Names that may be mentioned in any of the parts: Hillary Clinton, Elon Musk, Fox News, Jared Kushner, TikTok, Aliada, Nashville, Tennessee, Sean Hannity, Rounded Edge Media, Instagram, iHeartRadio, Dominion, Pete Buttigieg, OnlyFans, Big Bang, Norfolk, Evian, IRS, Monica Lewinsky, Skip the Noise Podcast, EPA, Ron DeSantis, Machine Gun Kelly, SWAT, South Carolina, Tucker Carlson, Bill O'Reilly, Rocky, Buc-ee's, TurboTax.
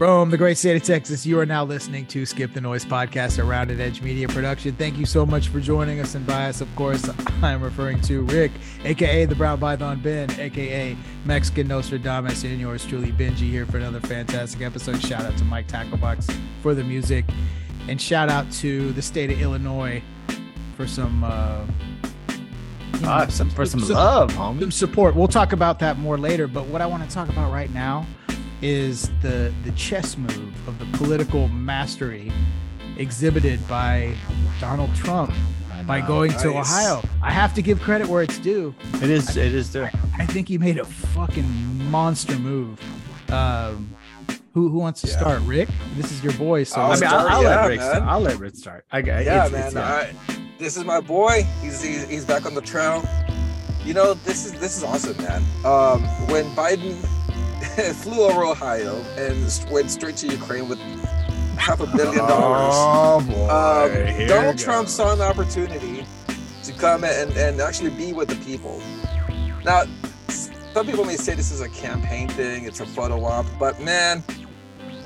From the great state of Texas, you are now listening to Skip the Noise Podcast, a Rounded Edge Media production. Thank you so much for joining us. And by us, of course, I'm referring to Rick, a.k.a. the Brown Python Ben, a.k.a. Mexican Nostradamus, and yours truly, Benji, here for another fantastic episode. Shout out to Mike Tacklebox for the music. And shout out to the state of Illinois for some love, homie. Some support. We'll talk about that more later. But what I want to talk about right now is the chess move of the political mastery exhibited by Donald Trump by going to Ohio. I have to give credit where it's due. It is due. I think he made a fucking monster move. Who wants to start? Rick? This is your boy. So I'll let Rick start. This is my boy. He's back on the trail. You know, this is awesome, man. When Biden flew over Ohio and went straight to Ukraine with $500 million. Oh boy! Donald Trump saw an opportunity to come and actually be with the people. Now, some people may say this is a campaign thing, it's a photo op, but man,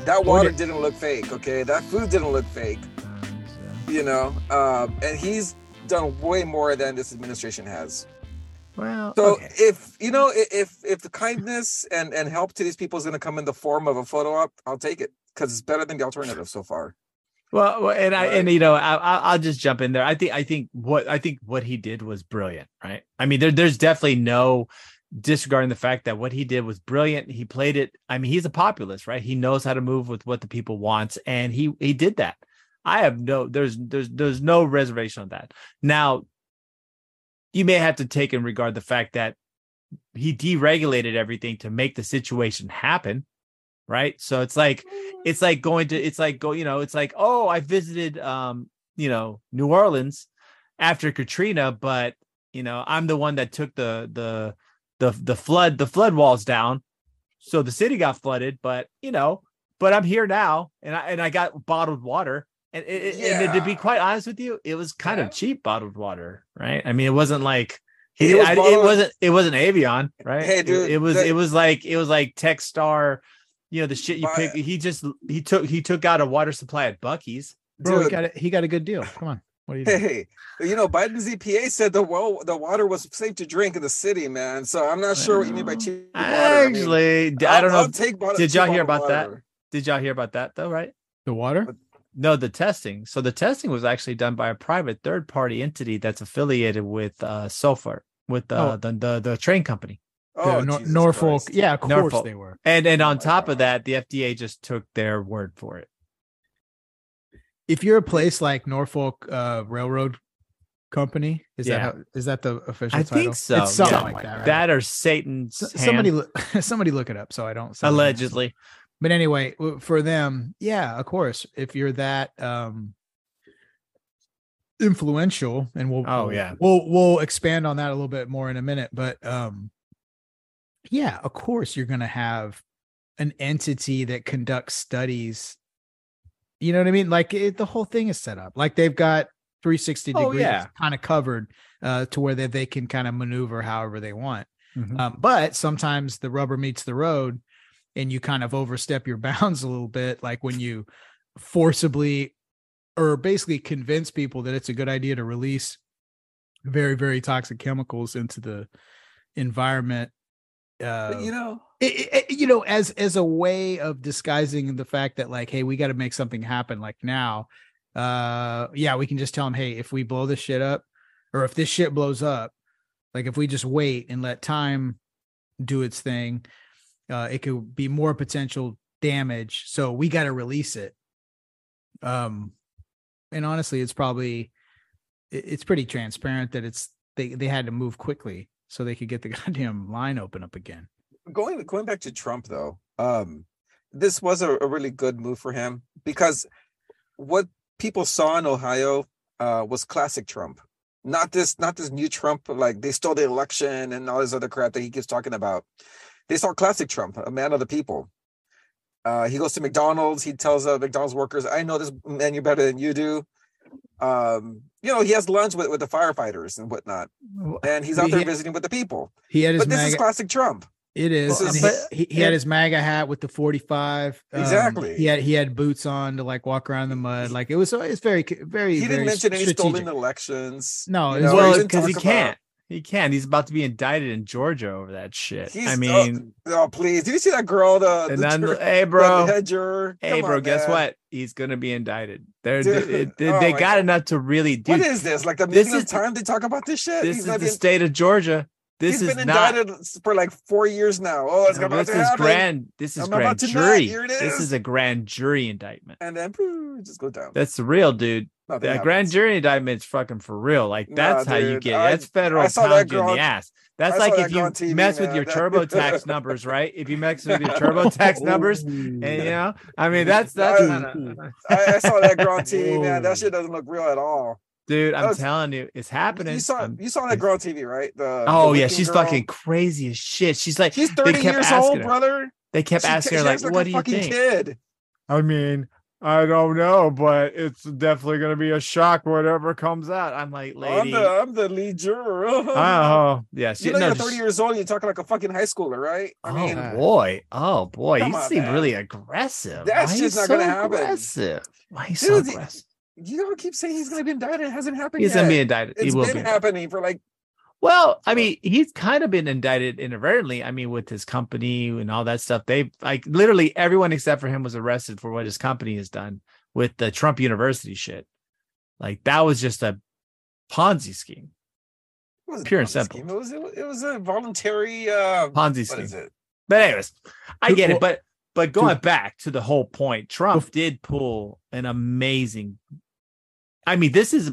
that water didn't look fake. Okay, that food didn't look fake. You know, and he's done way more than this administration has. Well, so if the kindness and help to these people is going to come in the form of a photo op, I'll take it because it's better than the alternative so far. Well, and right? I'll just jump in there. I think what he did was brilliant, right? I mean, there's definitely no disregarding the fact that what he did was brilliant. He played it. I mean, he's a populist, right? He knows how to move with what the people wants, and he did that. I have there's no reservation on that. Now, you may have to take in regard the fact that he deregulated everything to make the situation happen, right? So it's like I visited New Orleans after Katrina, but you know, I'm the one that took the flood walls down, so the city got flooded, but I'm here now and I got bottled water. And to be quite honest with you, it was kind of cheap bottled water, right? I mean, it wasn't like it wasn't Evian, right? Hey, dude, it was like Techstar, you know, the shit you pick. He took out a water supply at Buc-ee's. Bro, he got a good deal. Come on, what are you doing? Hey, you know, Biden's EPA said the water was safe to drink in the city, man. So I'm not sure what you mean by cheap water. Actually, I don't know. Did y'all hear about that? Did y'all hear about that though? Right, the water. No, the testing. So the testing was actually done by a private third-party entity that's affiliated with Sulphur, with the train company. Oh, Norfolk. Christ. Yeah, of course Norfolk. They were. And on top of that, the FDA just took their word for it. If you're a place like Norfolk Railroad Company, is that the official title? I think so. It's something like that, right? That or Satan's somebody look it up so I don't. Allegedly. But anyway, for them, yeah, of course, if you're that influential, and we'll expand on that a little bit more in a minute. But yeah, of course, you're going to have an entity that conducts studies. You know what I mean? Like the whole thing is set up like they've got 360 degrees kind of covered to where they can kind of maneuver however they want. Mm-hmm. But sometimes the rubber meets the road. And you kind of overstep your bounds a little bit, like when you forcibly or basically convince people that it's a good idea to release very, very toxic chemicals into the environment. As a way of disguising the fact that, like, hey, we got to make something happen. Like now, we can just tell them, hey, if we blow this shit up, or if this shit blows up, like if we just wait and let time do its thing. It could be more potential damage, so we got to release it. And honestly, it's probably pretty transparent that it's they had to move quickly so they could get the goddamn line open up again. Going back to Trump though, this was a really good move for him because what people saw in Ohio was classic Trump, not this new Trump like they stole the election and all this other crap that he keeps talking about. They saw classic Trump, a man of the people. He goes to McDonald's. He tells McDonald's workers, I know this menu better than you do. He has lunch with the firefighters and whatnot. And he's out there visiting with the people. But this is classic Trump. It is. He had his MAGA hat with the 45. Exactly. He had boots on to like walk around the mud. Like it was. It's very, very. He didn't mention any stolen elections. No, because he can't. He can. He's about to be indicted in Georgia over that shit. I mean, oh please! Did you see that girl? Hey bro, guess what? He's gonna be indicted. They got enough to really do. What is this? Like the meeting of time they talk about this shit. This is the state of Georgia. He's been indicted for like 4 years now. Oh, it's gonna happen. This is grand jury. This is a grand jury indictment. And then just go down. That's real, dude. The grand jury indictment's fucking for real. Like that's how you get. That's federal pound you in the ass. That's like if you mess with your TurboTax numbers, right? If you mess with your TurboTax numbers, and you know, I mean, that's. I saw that girl on TV, man. That shit doesn't look real at all. Dude, I'm telling you, it's happening. You saw that girl on TV, right? She's fucking crazy as shit. She's like, she's 30 years old, brother. They kept asking her, like, what do you think? I mean, I don't know, but it's definitely going to be a shock whatever comes out. I'm like, lady. I'm the lead juror. Oh, yes. Yeah, you're 30 years old. You're talking like a fucking high schooler, right? Oh, boy. You seem really aggressive. That's just not going to happen. Why are you so aggressive? You know, I keep saying he's going to be indicted. It hasn't happened yet. He's going to be indicted. It's been happening for like. Well, I mean, he's kind of been indicted inadvertently. I mean, with his company and all that stuff. They like literally everyone except for him was arrested for what his company has done with the Trump University shit. Like that was just a Ponzi scheme. It was pure and simple. It was a voluntary Ponzi scheme. What is it? But anyways, I get it. But going back to the whole point, Trump did pull an amazing. I mean, this is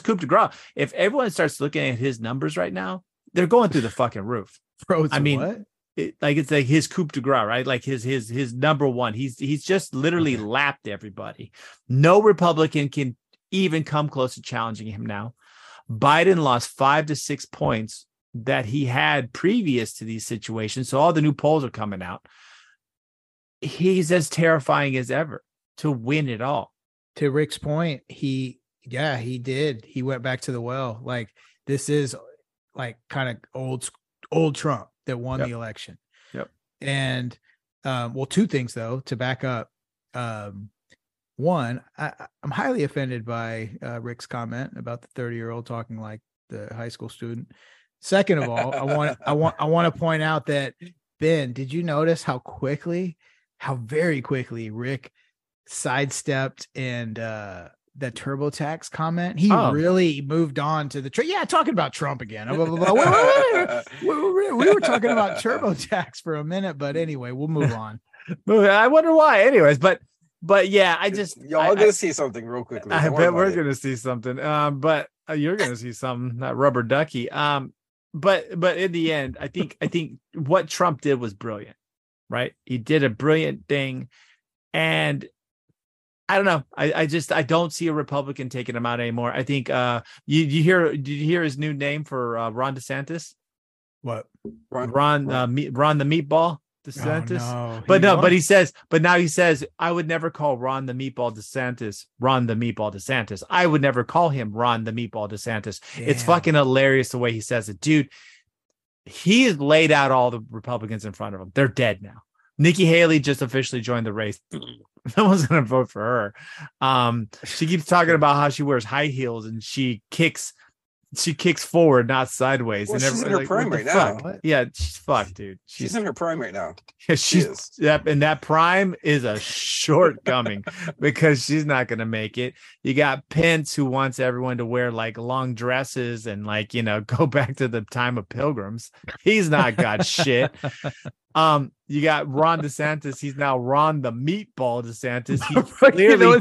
coup de grace. If everyone starts looking at his numbers right now, they're going through the fucking roof. I mean, it's like his coup de grace, right? Like his number one. He's just literally lapped everybody. No Republican can even come close to challenging him now. Biden lost 5 to 6 points that he had previous to these situations. So all the new polls are coming out. He's as terrifying as ever to win it all. To Rick's point, he did. He went back to the well. Like this is like kind of old Trump that won the election. Yep. And two things though to back up. One, I'm highly offended by Rick's comment about the 30-year-old talking like the high school student. Second of all, I want to point out that Ben, did you notice how very quickly Rick sidestepped and the TurboTax comment? He really moved on to the talking about Trump again. We were talking about TurboTax for a minute, but anyway, we'll move on. I wonder why. Anyways, but yeah, y'all gonna see something real quickly. I bet we're gonna see something. But you're gonna see something, that rubber ducky. But in the end, I think what Trump did was brilliant. Right. He did a brilliant thing. And I don't know. I don't see a Republican taking him out anymore. I think did you hear his new name for Ron DeSantis? What? Ron the meatball DeSantis. Oh, no. But now he says, I would never call Ron the meatball DeSantis, Ron the meatball DeSantis. I would never call him Ron the meatball DeSantis. Damn. It's fucking hilarious the way he says it, dude. He has laid out all the Republicans in front of him. They're dead now. Nikki Haley just officially joined the race. No one's going to vote for her. She keeps talking about how she wears high heels and she kicks forward, not sideways. Well, and she's in her prime right now. Fuck? Yeah, she's fucked, dude. She's in her prime right now. Yeah, she is. Yep, and that prime is a shortcoming because she's not going to make it. You got Pence, who wants everyone to wear like long dresses and like, you know, go back to the time of pilgrims. He's not got shit. You got Ron DeSantis. He's now Ron the meatball DeSantis. He you know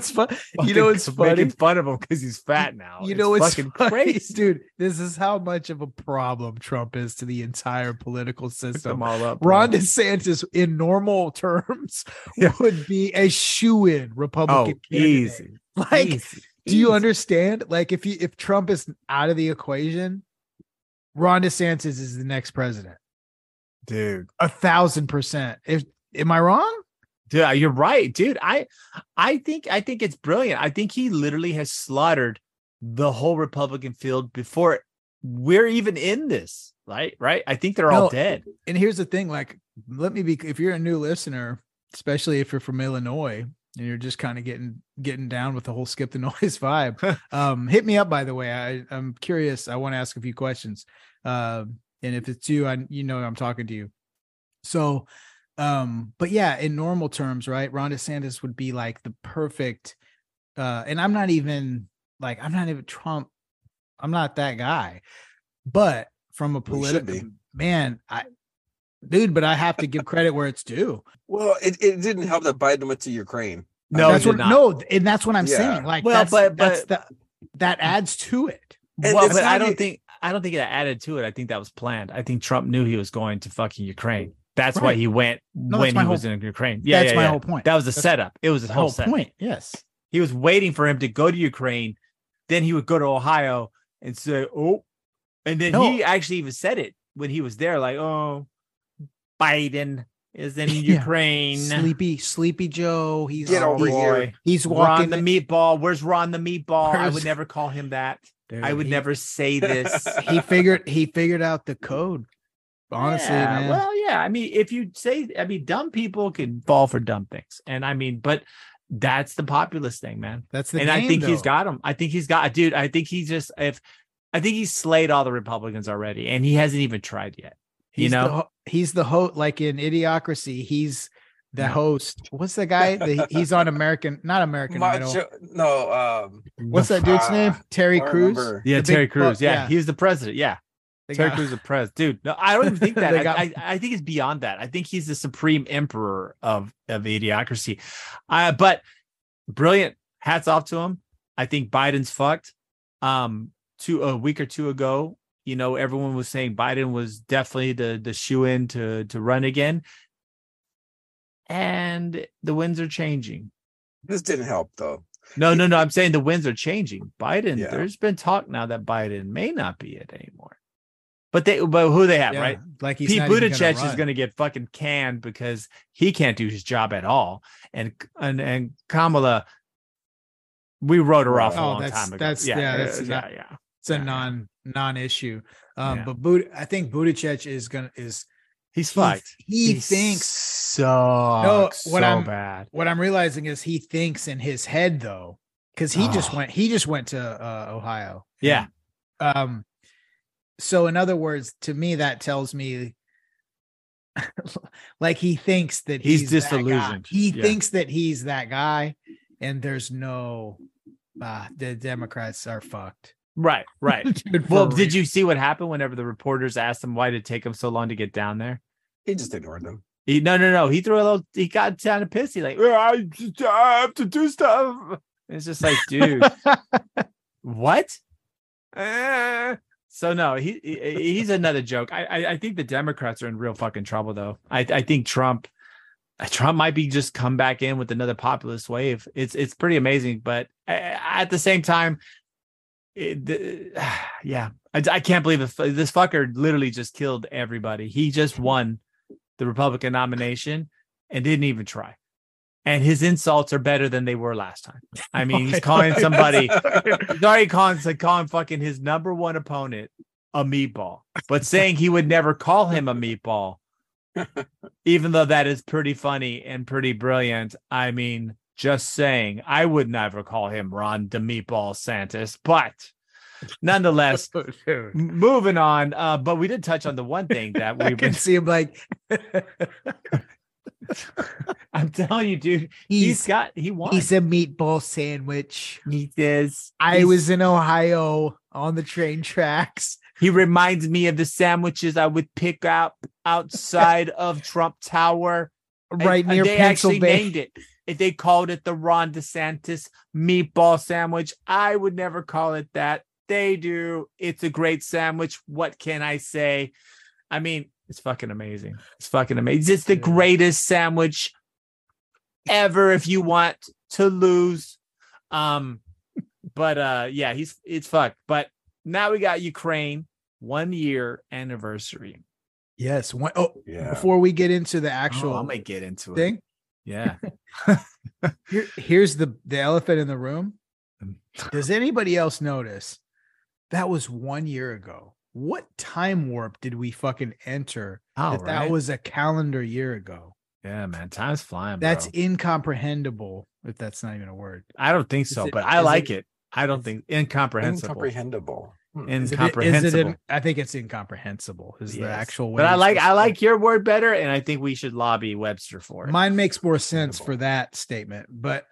it's funny. Making fun of him because he's fat now. It's fucking crazy, dude. This is how much of a problem Trump is to the entire political system. All up, Ron DeSantis, in normal terms, would be a shoo-in Republican candidate. Easy. Like, easy. Do you understand? Like, if Trump is out of the equation, Ron DeSantis is the next president. Dude, 1,000%. Am I wrong? Yeah, you're right, dude. I think it's brilliant. I think he literally has slaughtered the whole Republican field before we're even in this, right? I think they're all dead. And here's the thing, like, if you're a new listener, especially if you're from Illinois and you're just kind of getting down with the whole Skip the Noise vibe, hit me up, by the way. I'm curious. I want to ask a few questions. And if it's you, I'm talking to you. So, but yeah, in normal terms, right? Ron DeSantis would be like the perfect, and I'm not even Trump. I'm not that guy, but from a political man, but I have to give credit where it's due. Well, it didn't help that Biden went to Ukraine. No, and that's what I'm saying. Like, well, that adds to it. Well, but I don't think it added to it. I think that was planned. I think Trump knew he was going to fucking Ukraine. That's why he went when he was in Ukraine. Yeah, that's my whole point. That was the setup. It was his whole point. Yes, he was waiting for him to go to Ukraine, then he would go to Ohio and say, "Oh," and then he actually even said it when he was there, like, "Oh, Biden is in Ukraine. Sleepy Joe. He's get over here. He's walking Ron the meatball. Where's Ron the meatball? I would never call him that. Dude, I would never say this." He figured out the code. Honestly, man. Well, yeah. I mean, if you say, dumb people can fall for dumb things, and but that's the populist thing, man. That's the game, I think he's got him. I think he's got, dude. I think he's just I think he's slayed all the Republicans already, and he hasn't even tried yet. He's the host, like in Idiocracy. He's the host. What's the guy? He's on not American Idol. No. What's that dude's name? Terry Crews. Yeah, Terry Crews. Yeah, he's the president. Yeah, Terry Crews the president. Dude, no, I don't even think that. I think it's beyond that. I think he's the supreme emperor of Idiocracy. But brilliant. Hats off to him. I think Biden's fucked. A week or two ago, everyone was saying Biden was definitely the shoe-in to run again. And the winds are changing. This didn't help, though. No. I'm saying the winds are changing. Biden, There's been talk now that Biden may not be it anymore. But who they have, right? Like Pete Buttigieg is going to get fucking canned because he can't do his job at all. And Kamala, we wrote her off a long time ago. It's a non-issue. I think Buttigieg is he's fucked. He thinks bad. What I'm realizing is he thinks in his head though, because he just went to Ohio. Yeah. And, so in other words, to me that tells me like he thinks that he's disillusioned. He thinks that he's that guy, and there's no the Democrats are fucked. Right. Dude, well, did you see what happened whenever the reporters asked him why did it take him so long to get down there? He just ignored them. No. He threw a little. He got kind of pissy, like I have to do stuff. And it's just like, dude, what? So no, he's another joke. I think the Democrats are in real fucking trouble though. I think Trump might be just come back in with another populist wave. It's pretty amazing, but at the same time. I can't believe this fucker literally just killed everybody. He just won the Republican nomination and didn't even try. And his insults are better than they were last time. I mean, he's calling somebody. He's already calling fucking his number one opponent a meatball, but saying he would never call him a meatball, even though that is pretty funny and pretty brilliant. I mean. Just saying, I would never call him Ron the Meatball Santis, but nonetheless, moving on. But we did touch on the one thing that we can see him like. I'm telling you, dude, he won. He's a meatball sandwich. He is. I was in Ohio on the train tracks. He reminds me of the sandwiches I would pick up outside of Trump Tower, right near Pennsylvania. They actually named it. If they called it the Ron DeSantis meatball sandwich, I would never call it that. They do. It's a great sandwich. What can I say? I mean, it's fucking amazing. It's the greatest sandwich ever if you want to lose. It's fucked. But now we got Ukraine 1 year anniversary. Yes. Before we get into the actual I might get into thing. It. Yeah. Here's the elephant in the room. Does anybody else notice That was 1 year ago. What time warp did we fucking enter? That was a calendar year ago. Yeah, man. Time's flying, bro. That's incomprehensible, if that's not even a word. I don't think so, but I like it. I don't think incomprehensible. Incomprehensible. Incomprehensible. I think it's incomprehensible is the actual way. But I like your word better, and I think we should lobby Webster for it. Mine makes more sense for that statement, but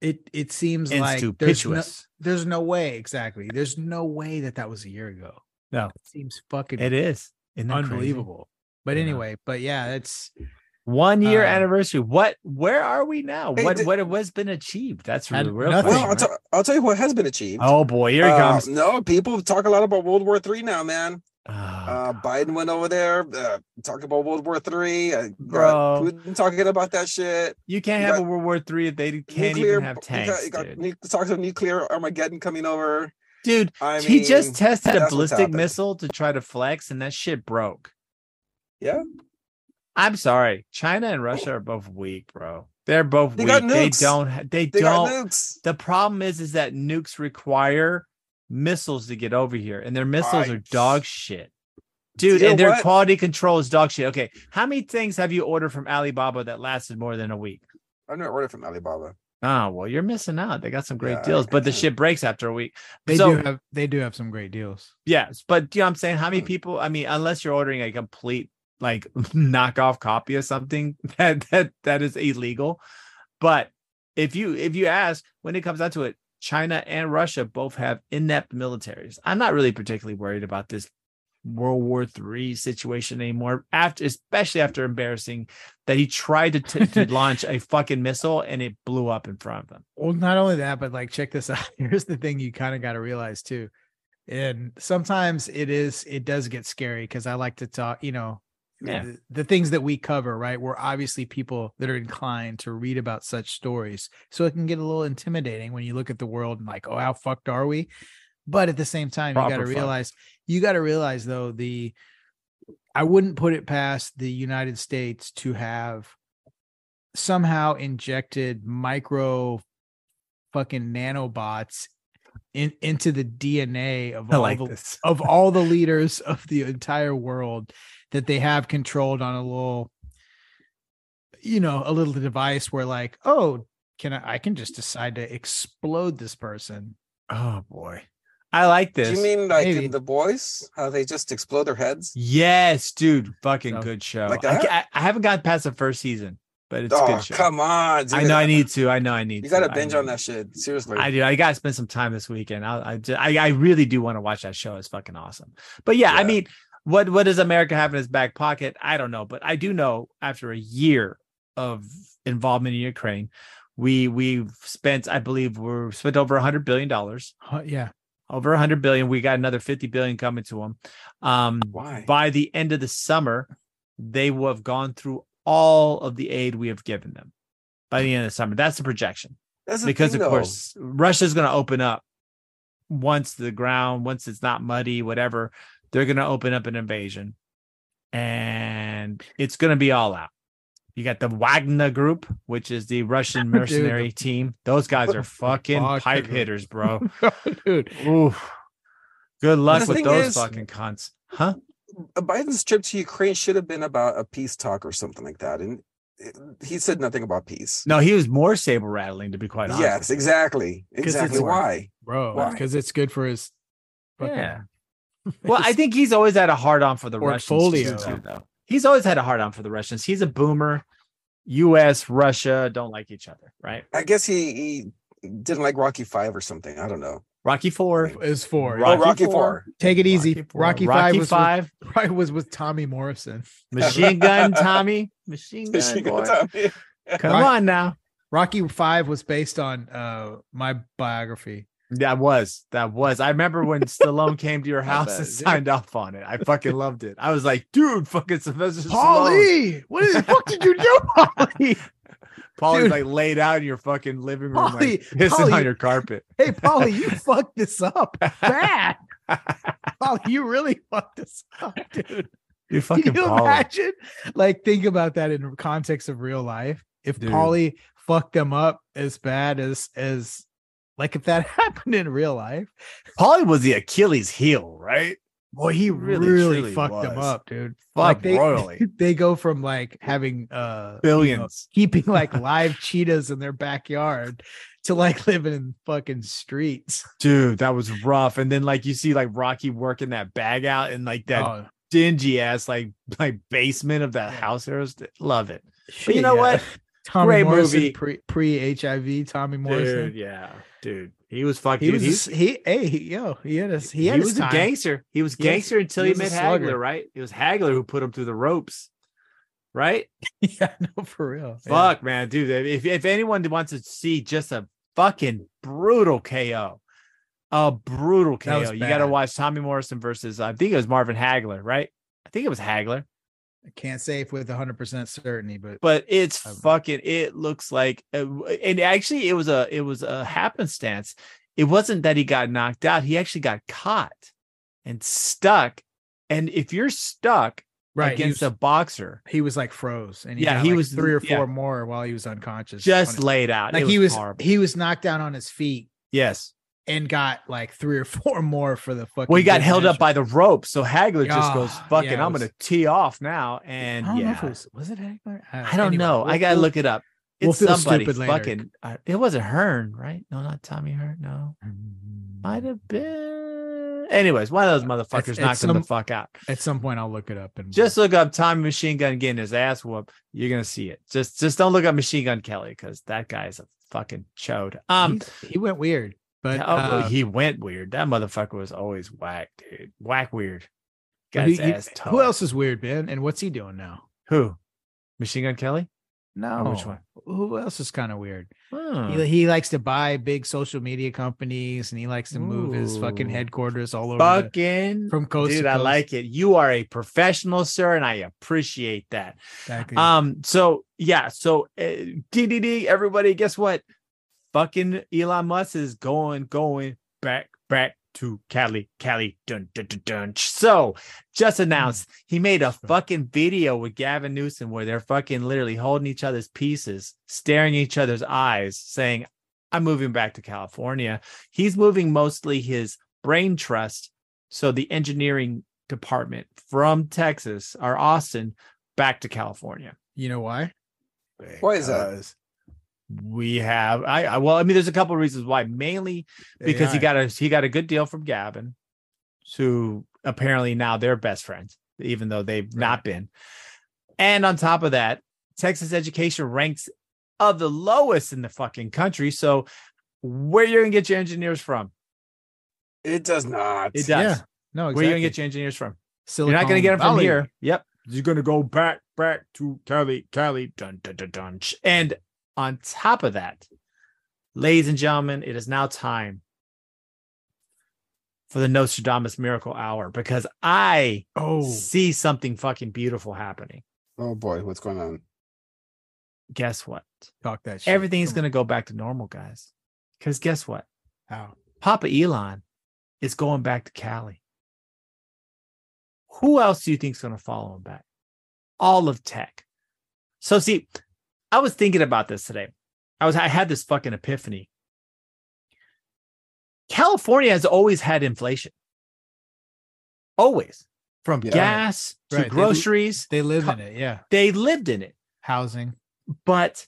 it seems like there's no way exactly. There's no way that was a year ago. No, it seems fucking. It is unbelievable. Crazy? But anyway, but yeah, it's 1 year anniversary. Where are we now? What has been achieved? That's really real. I'll tell you what has been achieved. Oh boy, here it comes. No, people talk a lot about World War III now, man. Oh, Biden went over there talking about World War III. Bro, Putin talking about that shit. You can't have a World War III if they can't even have tanks. You got talks of nuclear Armageddon coming over. Dude, he just tested a ballistic missile to try to flex, and that shit broke. Yeah. I'm sorry. China and Russia are both weak, bro. They're both weak. Got nukes. They don't. The problem is that nukes require missiles to get over here, and their missiles are dog shit, dude. And their quality control is dog shit. Okay, how many things have you ordered from Alibaba that lasted more than a week? I've never ordered from Alibaba. Oh well, you're missing out. They got some great deals, but the shit breaks after a week. They do have some great deals. Yes, but you know what I'm saying? How many people? I mean, unless you're ordering a complete like knockoff copy of something that is illegal, but if you ask, when it comes down to it, China and Russia both have inept militaries. I'm not really particularly worried about this World War III situation anymore, especially after embarrassing that he tried to launch a fucking missile and it blew up in front of him. Well, not only that, but like, check this out. Here's the thing you kind of got to realize too. And sometimes it does get scary because I like to talk, you know, the things that we cover, right? We're obviously people that are inclined to read about such stories. So it can get a little intimidating when you look at the world and like, oh, how fucked are we? But at the same time, you got to realize though, I wouldn't put it past the United States to have somehow injected micro fucking nanobots into the DNA of all the leaders of the entire world that they have controlled on a little device where like, oh, I can just decide to explode this person. Oh boy. I like this. Do you mean like in The Boys, how they just explode their heads? Yes, dude. Fucking good show. Like I haven't gotten past the first season, but it's good show. Come on. Dude. I know I need to. You got to binge on that shit. Seriously. I do. I got to spend some time this weekend. I really do want to watch that show. It's fucking awesome. But yeah. I mean, What does America have in its back pocket? I don't know, but I do know after a year of involvement in Ukraine, we've spent, I believe we're spent over $100 billion. Over $100 billion. We got another $50 billion coming to them. Why? By the end of the summer, they will have gone through all of the aid we have given them. By the end of the summer, that's the projection. That's because of course Russia is going to open up once it's not muddy, whatever. They're going to open up an invasion, and it's going to be all out. You got the Wagner group, which is the Russian mercenary team. Those guys are fucking pipe hitters, bro. Dude. Oof. Good luck with those fucking cons. Huh? Biden's trip to Ukraine should have been about a peace talk or something like that. And he said nothing about peace. No, he was more saber rattling, to be quite honest. Yes, exactly. Exactly. Why? Bro, because it's good for his fucking... Yeah. Well, I think he's always had a hard-on for the Russians too, though. He's always had a hard-on for the Russians. He's a boomer. U.S., Russia don't like each other, right? I guess he didn't like Rocky 5 or something. I don't know. Rocky 4 is 4. Rocky 4. Take it easy. Rocky 5 was with Tommy Morrison. Machine Gun Tommy. Machine Gun Tommy. Come on now. Rocky 5 was based on my biography. That was. I remember when Stallone came to your house and signed off on it. I fucking loved it. I was like, dude, fucking Sylvester Stallone. Paulie, what the fuck did you do, Paulie? Paulie's like laid out in your fucking living room, Paulie, like pissing on your carpet. Hey, Paulie, you fucked this up bad. Paulie, you really fucked this up, dude. You fucking. Can you imagine? Like, think about that in context of real life. If Paulie fucked them up as bad as Like if that happened in real life, Paulie was the Achilles heel, right? Boy, he really fucked them up, dude. Like they go from like having billions, keeping like live cheetahs in their backyard to like living in fucking streets. Dude, that was rough. And then like you see like Rocky working that bag out in like that dingy ass like basement of that house. Love it. But you know what? Tommy Great Morrison movie. Pre-HIV Tommy Morrison. Dude, yeah, dude. He was fucked. He was a gangster. He was gangster until he met Hagler, right? It was Hagler who put him through the ropes, right? Yeah, no, for real. Fuck, man, dude. If anyone wants to see just a fucking brutal KO, you got to watch Tommy Morrison versus I think it was Marvin Hagler, right? I think it was Hagler. I can't say if with 100% certainty, but it's fucking. It looks like, and actually, it was a happenstance. It wasn't that he got knocked out; he actually got caught and stuck. And if you're stuck against a boxer, he was like froze, and he was three or four more while he was unconscious, just laid out. Like he was knocked down on his feet. Yes. And got like three or four more for the fucking. Well, he got held up by the rope, so Hagler just goes, "Fucking, I'm gonna tee off now." And was it Hagler? I don't know. I gotta look it up. It's somebody fucking. It wasn't Hearn, right? No, not Tommy Hearn. No, might have been. Anyways, one of those motherfuckers knocked him the fuck out. At some point, I'll look it up and just look up Tommy Machine Gun getting his ass whooped. You're gonna see it. Just don't look up Machine Gun Kelly because that guy's a fucking chode. He went weird. But he went weird. That motherfucker was always whack, dude. Whack weird. Got his ass tough. Who else is weird, Ben? And what's he doing now? Who? Machine Gun Kelly? No. Or which one? Who else is kind of weird? Hmm. He likes to buy big social media companies, and he likes to move his fucking headquarters all over. From coast to coast. I like it. You are a professional, sir, and I appreciate that. Exactly. DDD, everybody, guess what? Fucking Elon Musk is going back to Cali. Dun, dun, dun, dun. So just announced he made a fucking video with Gavin Newsom where they're fucking literally holding each other's pieces, staring each other's eyes, saying, "I'm moving back to California." He's moving mostly his brain trust, so the engineering department from Texas or Austin back to California. You know why? Why is that? We have there's a couple of reasons why, mainly because he got a good deal from Gavin, who apparently now they're best friends, even though they've not been. And on top of that, Texas education ranks of the lowest in the fucking country. So where you're gonna get your engineers from? It does not. It does. Yeah. No, exactly. Where you gonna get your engineers from? Silicon You're not gonna get them from Valley. Here. Yep. You're gonna go back to Cali. Dun dun dun dun. And on top of that, ladies and gentlemen, it is now time for the Nostradamus Miracle Hour because I see something fucking beautiful happening. Oh boy, what's going on? Guess what? Talk that shit. Everything's going to go back to normal, guys. Because guess what? How? Papa Elon is going back to Cali. Who else do you think is going to follow him back? All of tech. So see, I was thinking about this today. I had this fucking epiphany. California has always had inflation. Always. From gas to groceries. They live in it, They lived in it. Housing. But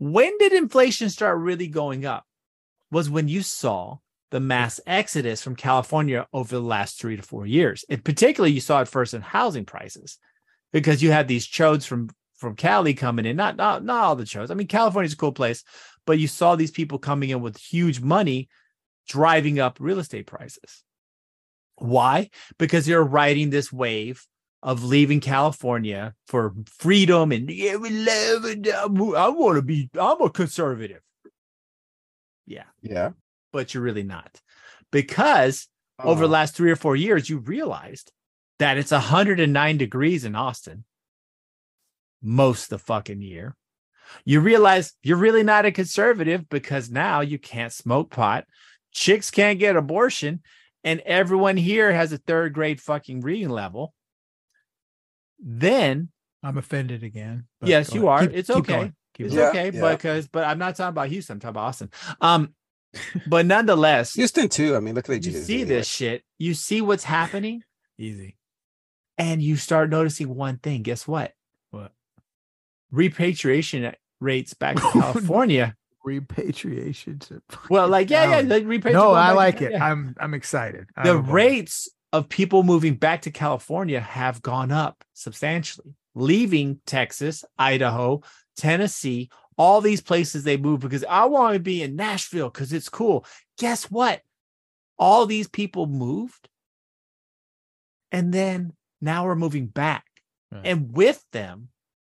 when did inflation start really going up? Was when you saw the mass exodus from California over the last 3 to 4 years. And particularly, you saw it first in housing prices because you had these chodes from Cali coming in, not all the shows. I mean, California's a cool place, but you saw these people coming in with huge money driving up real estate prices. Why? Because they're riding this wave of leaving California for freedom and we love it. I'm a conservative. Yeah. Yeah. But you're really not. Because over the last 3 or 4 years, you realized that it's 109 degrees in Austin. Most the fucking year. You realize you're really not a conservative because now you can't smoke pot, chicks can't get abortion, and everyone here has a third grade fucking reading level. Then I'm offended again. Yes, you are. It's okay. But I'm not talking about Houston. I'm talking about Austin. But nonetheless, Houston too. I mean, look at you. You see this shit. You see what's happening. Easy. And you start noticing one thing. Guess what? What? Repatriation rates back to California. Repatriation. Well, like like repatriation. No, I like it. I'm excited. The rates of people moving back to California have gone up substantially, leaving Texas, Idaho, Tennessee, all these places they move because I want to be in Nashville because it's cool. Guess what? All these people moved. And then now we're moving back. Right. And with them,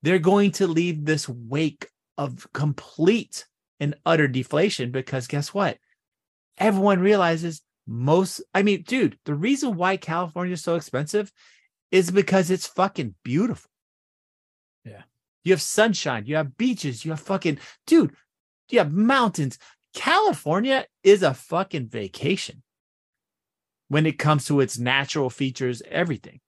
they're going to leave this wake of complete and utter deflation because guess what? Everyone realizes the reason why California is so expensive is because it's fucking beautiful. Yeah. You have sunshine, you have beaches, you have you have mountains. California is a fucking vacation. When it comes to its natural features, everything,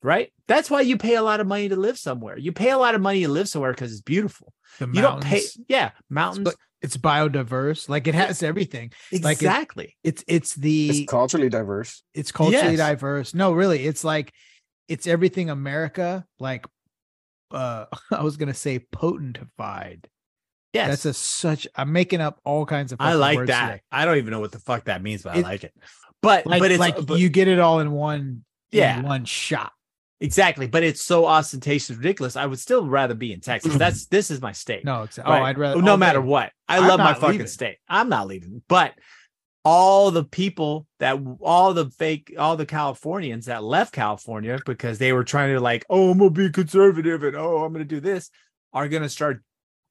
right? That's why you pay a lot of money to live somewhere. You pay a lot of money to live somewhere because it's beautiful. You don't pay, mountains. It's biodiverse, like it has everything. Exactly. Like it's culturally diverse. It's culturally diverse. No, really, it's like it's everything America. Like I was gonna say potentified. Yes. That's I'm making up all kinds of. I like words that. Today. I don't even know what the fuck that means, but I like it. But you get it all in one, in one shot. Exactly. But it's so ostentatious, ridiculous. I would still rather be in Texas. This is my state. No, exactly. Right? Oh, I'd rather. No matter what, I love my fucking state. I'm not leaving. But all the people all the Californians that left California because they were trying to like, oh, I'm gonna be conservative and oh, I'm gonna do this, are gonna start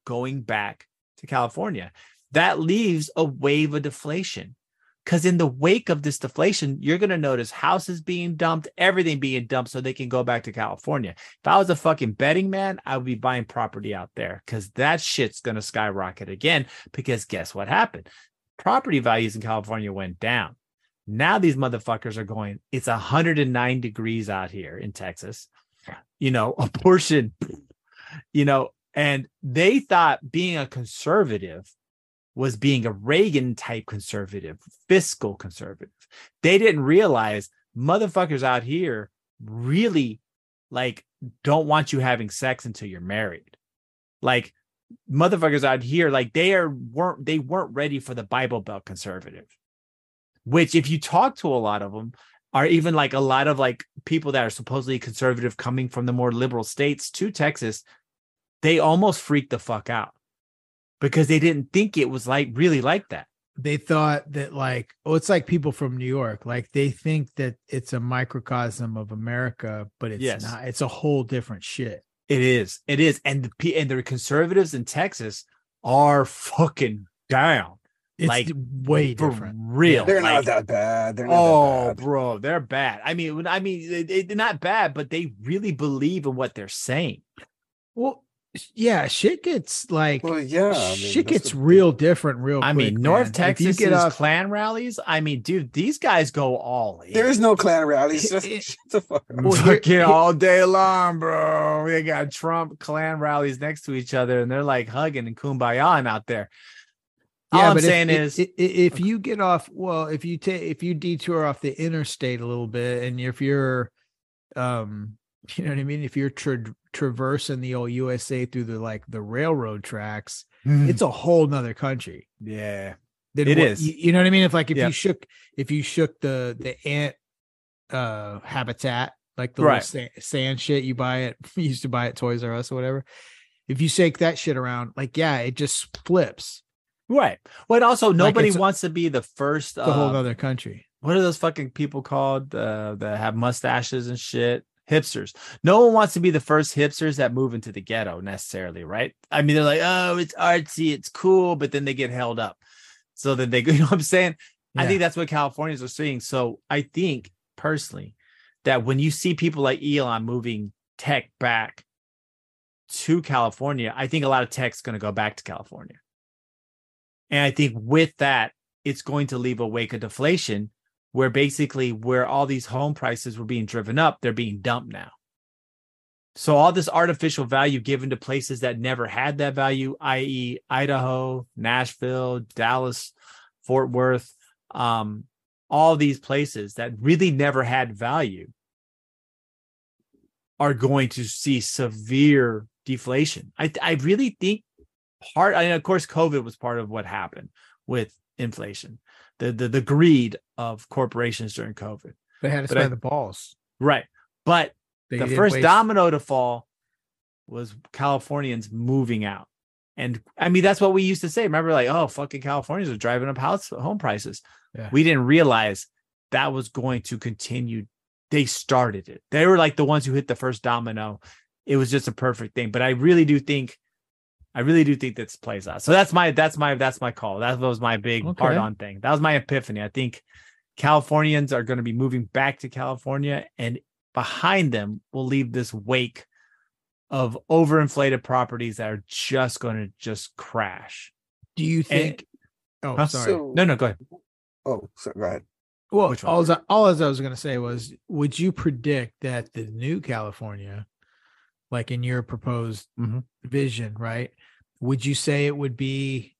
going back to California. That leaves a wave of deflation. Because in the wake of this deflation, you're going to notice houses being dumped, everything being dumped so they can go back to California. If I was a fucking betting man, I would be buying property out there because that shit's going to skyrocket again. Because guess what happened? Property values in California went down. Now these motherfuckers are going, it's 109 degrees out here in Texas. You know, abortion, and they thought being a conservative was being a Reagan type conservative, fiscal conservative. They didn't realize motherfuckers out here really like don't want you having sex until you're married. Like motherfuckers out here, like they weren't ready for the Bible Belt conservative, which if you talk to a lot of them are even like a lot of like people that are supposedly conservative coming from the more liberal states to Texas, they almost freak the fuck out. Because they didn't think it was like really like that. They thought that like, oh, it's like people from New York. Like they think that it's a microcosm of America, but it's not. It's a whole different shit. It is. And the conservatives in Texas are fucking down. It's like way different. Real. They're not that bad. Bro, they're bad. I mean, they're not bad, but they really believe in what they're saying. Well. Yeah, shit gets like shit gets real different real quick. I mean, North Texas get off Klan rallies. I mean, dude, these guys go all in. There is no Klan rallies. Fucking all day long, bro. They got Trump Klan rallies next to each other and they're like hugging and kumbayaing out there. All I'm saying is if you get off, well, if you detour off the interstate a little bit and if you're you know what I mean? If you're traversing the old USA through the railroad tracks, it's a whole nother country. Yeah, it is. You know what I mean? If you shook the ant habitat, like the sand shit you buy it, you used to buy at Toys R Us or whatever. If you shake that shit around, it just flips. Right. Well, also nobody wants to be the first. The whole other country. What are those fucking people called that have mustaches and shit? Hipsters. No one wants to be the first hipsters that move into the ghetto necessarily, right? I mean, they're like, oh, it's artsy, it's cool, but then they get held up. So then they go, you know what I'm saying? Yeah. I think that's what Californians are seeing. So I think personally that when you see people like Elon moving tech back to California, I think a lot of tech's going to go back to California. And I think with that, it's going to leave a wake of deflation where all these home prices were being driven up, they're being dumped now. So all this artificial value given to places that never had that value, i.e. Idaho, Nashville, Dallas, Fort Worth, all these places that really never had value are going to see severe deflation. I really think and of course, COVID was part of what happened with inflation, the greed of corporations during COVID. They had us by the balls. Right. But the first domino to fall was Californians moving out. And I mean, that's what we used to say. Remember, like, oh, fucking Californians are driving up home prices. Yeah. We didn't realize that was going to continue. They started it. They were like the ones who hit the first domino. It was just a perfect thing. But I really do think this plays out. So that's my call. That was my big hard-on thing. That was my epiphany. I think Californians are going to be moving back to California, and behind them will leave this wake of overinflated properties that are just going to just crash. Do you think? Go ahead. Oh, sorry, go ahead. Well, all I was going to say was, would you predict that the new California, like in your proposed vision, right? Would you say it would be?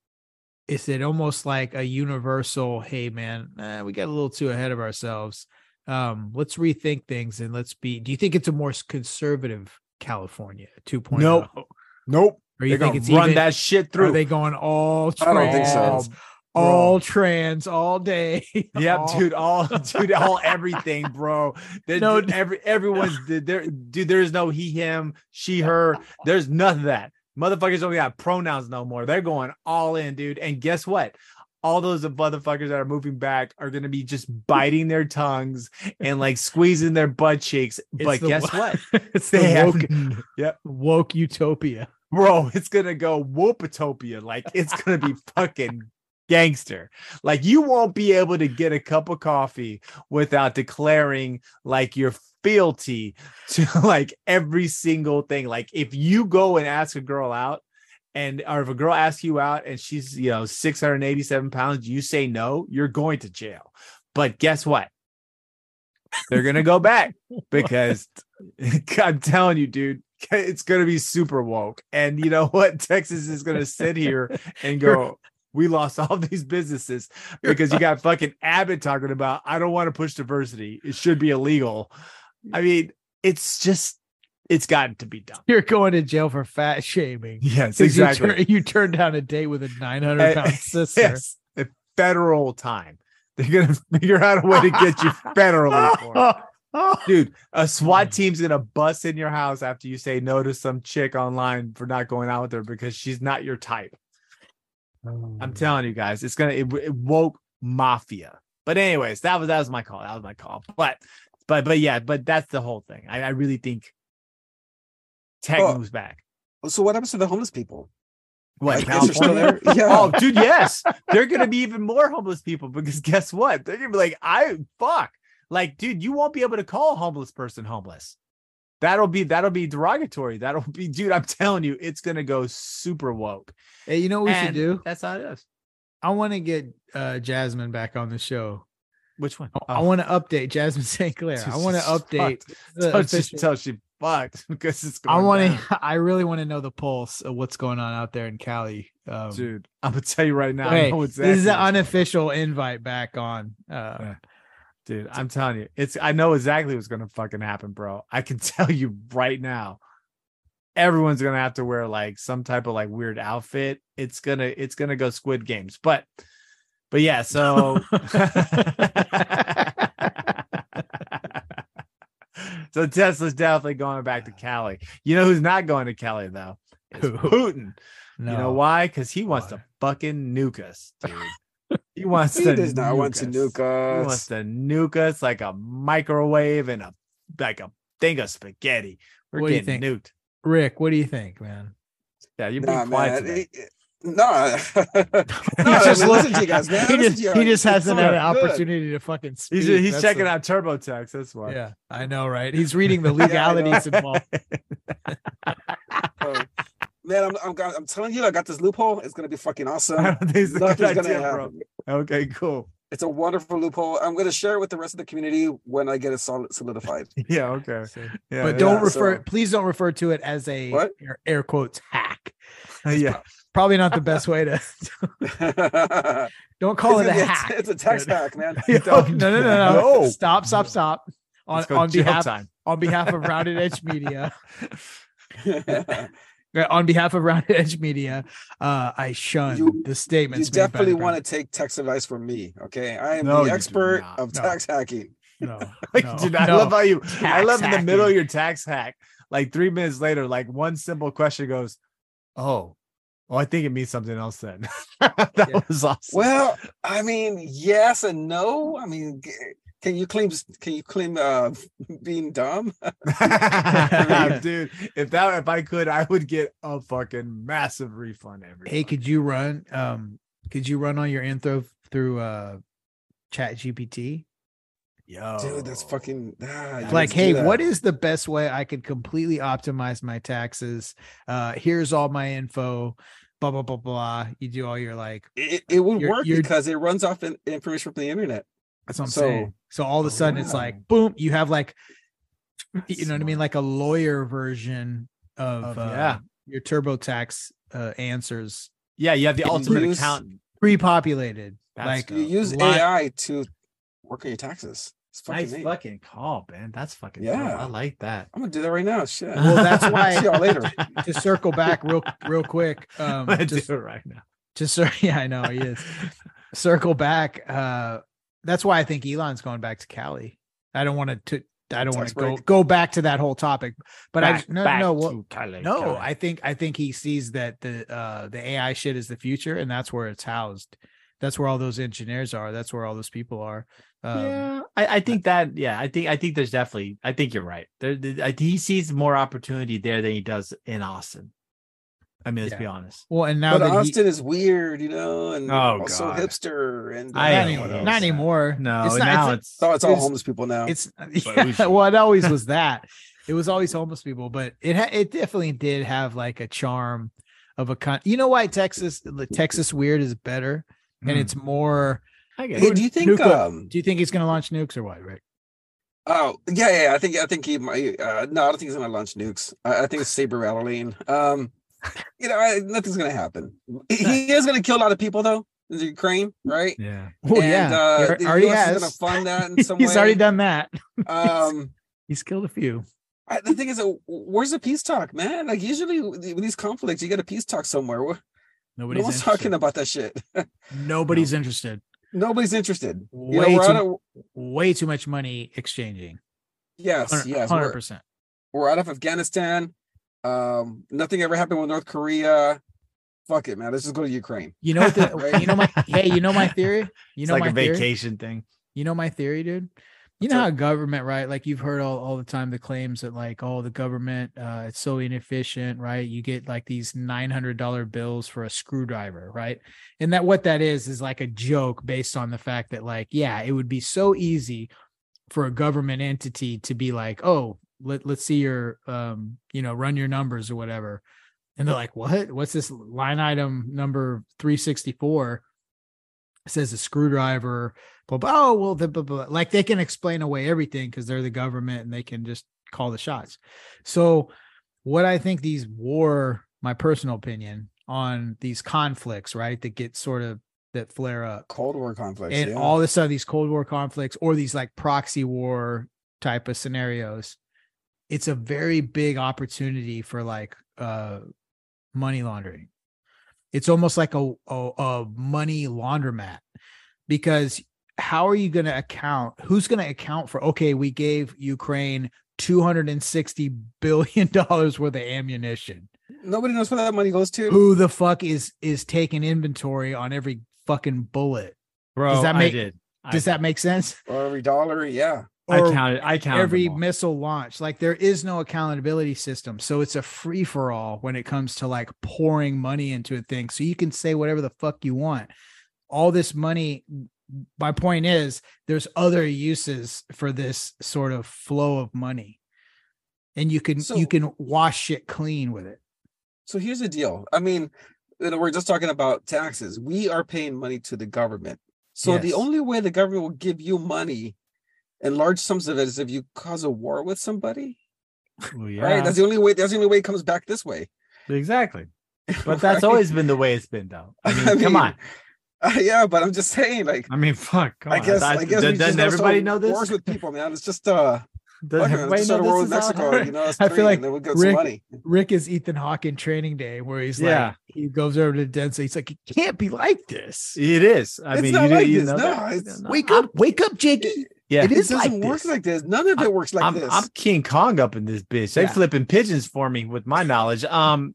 Is it almost like a universal? Hey, man, we got a little too ahead of ourselves. Let's rethink things and let's be. Do you think it's a more conservative California 2.0? Nope. Or you think it's run that shit through? Are they going all trans? I don't think so. All trans all day. Yep, all everything, bro. There's no he, him, she, her. There's none of that. Motherfuckers don't got pronouns no more. They're going all in, dude. And guess what? All those motherfuckers that are moving back are going to be just biting their tongues and like squeezing their butt cheeks. But guess what? It's woke utopia, bro. It's going to go whoopatopia. Like it's going to be fucking gangster. Like you won't be able to get a cup of coffee without declaring like your fealty to like every single thing. Like if you go and ask a girl out, or if a girl asks you out and she's, 687 pounds, you say no, you're going to jail. But guess what? They're going to go back because I'm telling you, dude, it's going to be super woke. And you know what? Texas is going to sit here and go, we lost all these businesses because you got fucking Abbott talking about, I don't want to push diversity. It should be illegal. I mean, it's gotten to be done. You're going to jail for fat shaming. Yes, exactly. You turned down a date with a 900-pound sister. Yes, federal time. They're going to figure out a way to get you federally for it. Dude, a SWAT team's going to bust in your house after you say no to some chick online for not going out with her because she's not your type. I'm telling you guys, it's going to woke mafia. But anyways, that was my call. That was my call. But that's the whole thing. I really think tech moves back. So what happens to the homeless people? What? California? Yeah. Oh, dude, yes. They're going to be even more homeless people because guess what? They're going to be like, Like, dude, you won't be able to call a homeless person homeless. That'll be derogatory. Dude, I'm telling you, it's going to go super woke. Hey, you know what we should do? That's how it is. I want to get Jasmine back on the show. Which one? I want to update Jasmine St. Clair. I want to update. Tell she fucked because it's going I really want to know the pulse of what's going on out there in Cali. Dude, I'm going to tell you right now. Wait, this is an unofficial invite back on. Yeah. Dude, I'm telling you, I know exactly what's going to fucking happen, bro. I can tell you right now, everyone's going to have to wear like some type of like weird outfit. It's going to go Squid Games, but yeah, so. So Tesla's definitely going back to Cali. You know who's not going to Cali though? It's Putin. No. You know why? Cause he wants to fucking nuke us, dude. He wants to nuke us like a microwave and a thing of spaghetti. We're getting nuked. Rick, what do you think, man? Yeah, you've been quiet today. Listen to you guys, man. He just hasn't had an opportunity to fucking speak. He's checking out TurboTax. That's why. Yeah, I know, right? He's reading the legalities involved. Man, I'm telling you, I got this loophole. It's gonna be fucking awesome. I don't think it's a good idea, bro. Okay, cool. It's a wonderful loophole. I'm going to share it with the rest of the community when I get it solidified. Yeah, okay. Yeah, but don't please don't refer to it as a air quotes hack. Probably not the best way to. Don't call it a hack. It's a tax hack, man. No. Stop. On behalf of Rounded Edge Media. On behalf of Rounded Edge Media, I shun the statements. You definitely want to take tax advice from me, okay? I am the expert of tax hacking. I love how you. I love in the middle of your tax hack, like 3 minutes later, like one simple question goes, "Oh, well, I think it means something else." Then was awesome. Well, I mean, yes and no. I mean. Can you claim being dumb? Dude, if I could, I would get a fucking massive refund every month. Could you run on your Anthro through ChatGPT? Yo. Dude, that's fucking like, hey, what is the best way I could completely optimize my taxes? Here's all my info. Blah blah blah blah. You do all your it would work because it runs off information from the internet. That's what I'm saying. So all of a sudden it's like, boom, you have what I mean? Like a lawyer version of your TurboTax answers. Yeah. You have the ultimate accountant pre-populated. You use AI to work on your taxes. It's fucking nice fucking call, man. That's fucking cool. I like that. I'm going to do that right now. Shit. Well, that's why see y'all later. To circle back real quick. I'm going to do it right now. Yeah, I know. Yes. Circle back. That's why I think Elon's going back to Cali. I don't want to go back to that whole topic, but Cali. I think he sees that the AI shit is the future, and that's where it's housed. That's where all those engineers are. That's where all those people are. I think there's definitely. I think you're right. He sees more opportunity there than he does in Austin. I mean, let's be honest. Well, and now that Austin is weird, and also hipster, and not anymore. No, it's all homeless people now. It always was that. It was always homeless people, but it definitely did have like a charm of a You know why Texas weird is better, and it's more. I guess. Hey, do you think he's going to launch nukes or what, Rick? Oh yeah. I think he might. No, I don't think he's going to launch nukes. I think it's saber rattling. Nothing's gonna happen. He is gonna kill a lot of people, though, in Ukraine, right? Yeah. Oh, yeah. He already has. Gonna fund that in some way. He's already done that. He's killed a few. The thing is, where's the peace talk, man? Like usually with these conflicts, you get a peace talk somewhere. No one's talking about that shit. Nobody's interested. Nobody's interested. Way too much money exchanging. Yes. 100%. We're out of Afghanistan. Nothing ever happened with North Korea. Fuck it, man. Let's just go to Ukraine. You know what? Right? You know my theory. It's like a vacation thing. You know my theory, dude. How government, right? Like you've heard all the time the claims that like, oh, the government, it's so inefficient, right? You get like these $900 bills for a screwdriver, right? And that what that is like a joke based on the fact that like, yeah, it would be so easy for a government entity to be like, oh. Let's see your, run your numbers or whatever. And they're like, what? What's this line item number 364? It says a screwdriver, blah, blah, oh, well, the, blah, blah. Like they can explain away everything because they're the government and they can just call the shots. So what I think my personal opinion on these conflicts, right, that get sort of, that flare up. Cold War conflicts. And all of a sudden these Cold War conflicts or these like proxy war type of scenarios, it's a very big opportunity for like money laundering. It's almost like a money laundromat, because how are you going to account? Who's going to account for, okay, we gave Ukraine $260 billion worth of ammunition. Nobody knows where that money goes to. Who the fuck is taking inventory on every fucking bullet? Bro, Does that make sense? Or every dollar, yeah. I counted every missile launch. Like there is no accountability system. So it's a free for all when it comes to like pouring money into a thing. So you can say whatever the fuck you want. All this money. My point is there's other uses for this sort of flow of money, and you can wash it clean with it. So here's the deal. I mean, we're just talking about taxes. We are paying money to the government. So the only way the government will give you money and large sums of it is if you cause a war with somebody. Well, yeah. Right? That's the only way. That's the only way it comes back this way. Exactly. But that's always been the way it's been, though. I mean, come on. Yeah, but I'm just saying, like, I mean, fuck. I guess. Doesn't everybody know this? Wars with people, man. It's just war with Mexico. You know, I feel like we'll get some money. Rick is Ethan Hawke in Training Day, where he's like, he goes over to Denzel. He's like, it can't be like this. It is. I mean, you know, wake up, Jakey. Yeah, it doesn't work like this. None of it works like this. I'm King Kong up in this bitch. They flipping pigeons for me with my knowledge.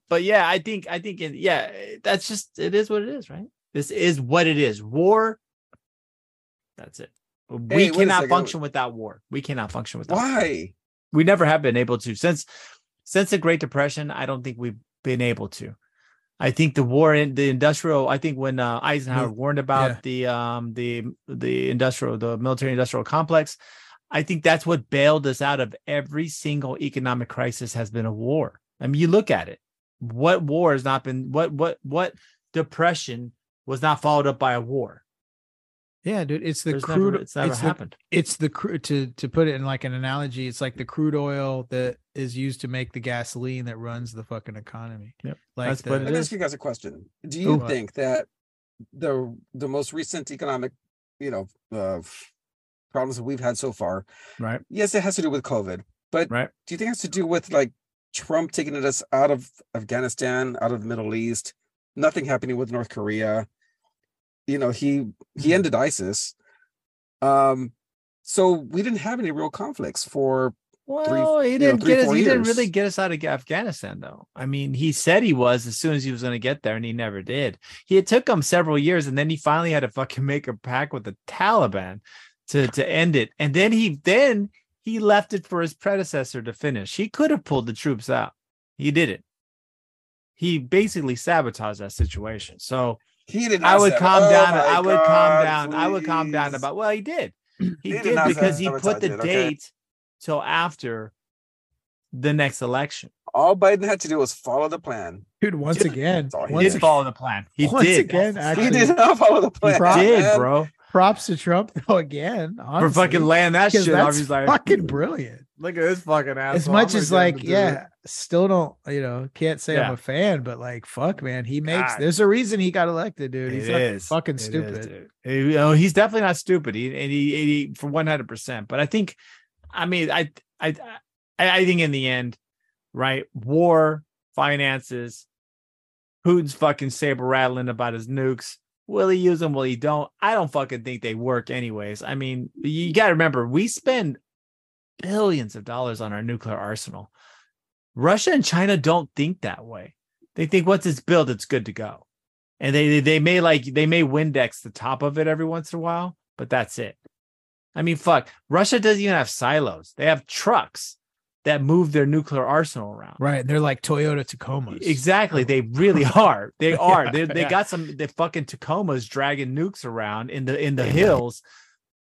But yeah, I think that's just, it is what it is, right? This is what it is. War. That's it. We cannot function without war. We cannot function without. Why? War. We never have been able to since the Great Depression. I don't think we've been able to. I think the war in the industrial. I think when Eisenhower warned about the military industrial complex, I think that's what bailed us out of every single economic crisis has been a war. I mean, you look at it. What war has not been? What depression was not followed up by a war? Yeah, dude, it's never happened. It's the crude, to put it in like an analogy, it's like the crude oil that is used to make the gasoline that runs the fucking economy. Yep. Like let me ask you guys a question. Do you think that the most recent economic, problems that we've had so far, right? Yes, it has to do with COVID, but do you think it has to do with like Trump taking us out of Afghanistan, out of the Middle East, nothing happening with North Korea? You know, he ended ISIS. So we didn't have any real conflicts for He didn't really get us out of Afghanistan, though. I mean, he said he was as soon as he was going to get there, and he never did. It took him several years, and then he finally had to fucking make a pact with the Taliban to end it. And then he left it for his predecessor to finish. He could have pulled the troops out. He didn't. He basically sabotaged that situation. So I would calm down. Well, he did. He did because he put the date till after the next election. All Biden had to do was follow the plan. Dude, he did follow the plan. He did not follow the plan. He did, bro. Props to Trump, though, again. Honestly, for fucking laying that shit off. He's like, fucking brilliant. Look at this fucking asshole. As much as like, still don't, can't say I'm a fan, but like, fuck, man, there's a reason he got elected, dude. He's fucking stupid. Is, he's definitely not stupid. He for 100%. But I think, I think in the end, right, war, finances, Putin's fucking saber rattling about his nukes. Will he use them? Will he don't? I don't fucking think they work anyways. I mean, you got to remember, we spend billions of dollars on our nuclear arsenal. Russia and China don't think that way. They think once it's built, it's good to go. And they may Windex the top of it every once in a while, but that's it. I mean, fuck, Russia doesn't even have silos. They have trucks that move their nuclear arsenal around. Right. They're like Toyota Tacomas. Exactly. They really are. They are. They got the fucking Tacomas dragging nukes around in the hills.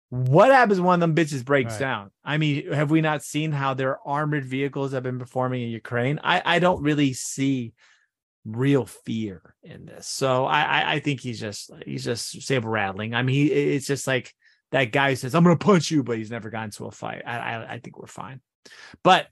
What happens when them bitches breaks down? I mean, have we not seen how their armored vehicles have been performing in Ukraine? I don't really see real fear in this. So I think he's just saber rattling. I mean, it's just like that guy who says, I'm going to punch you, but he's never gotten to a fight. I think we're fine. But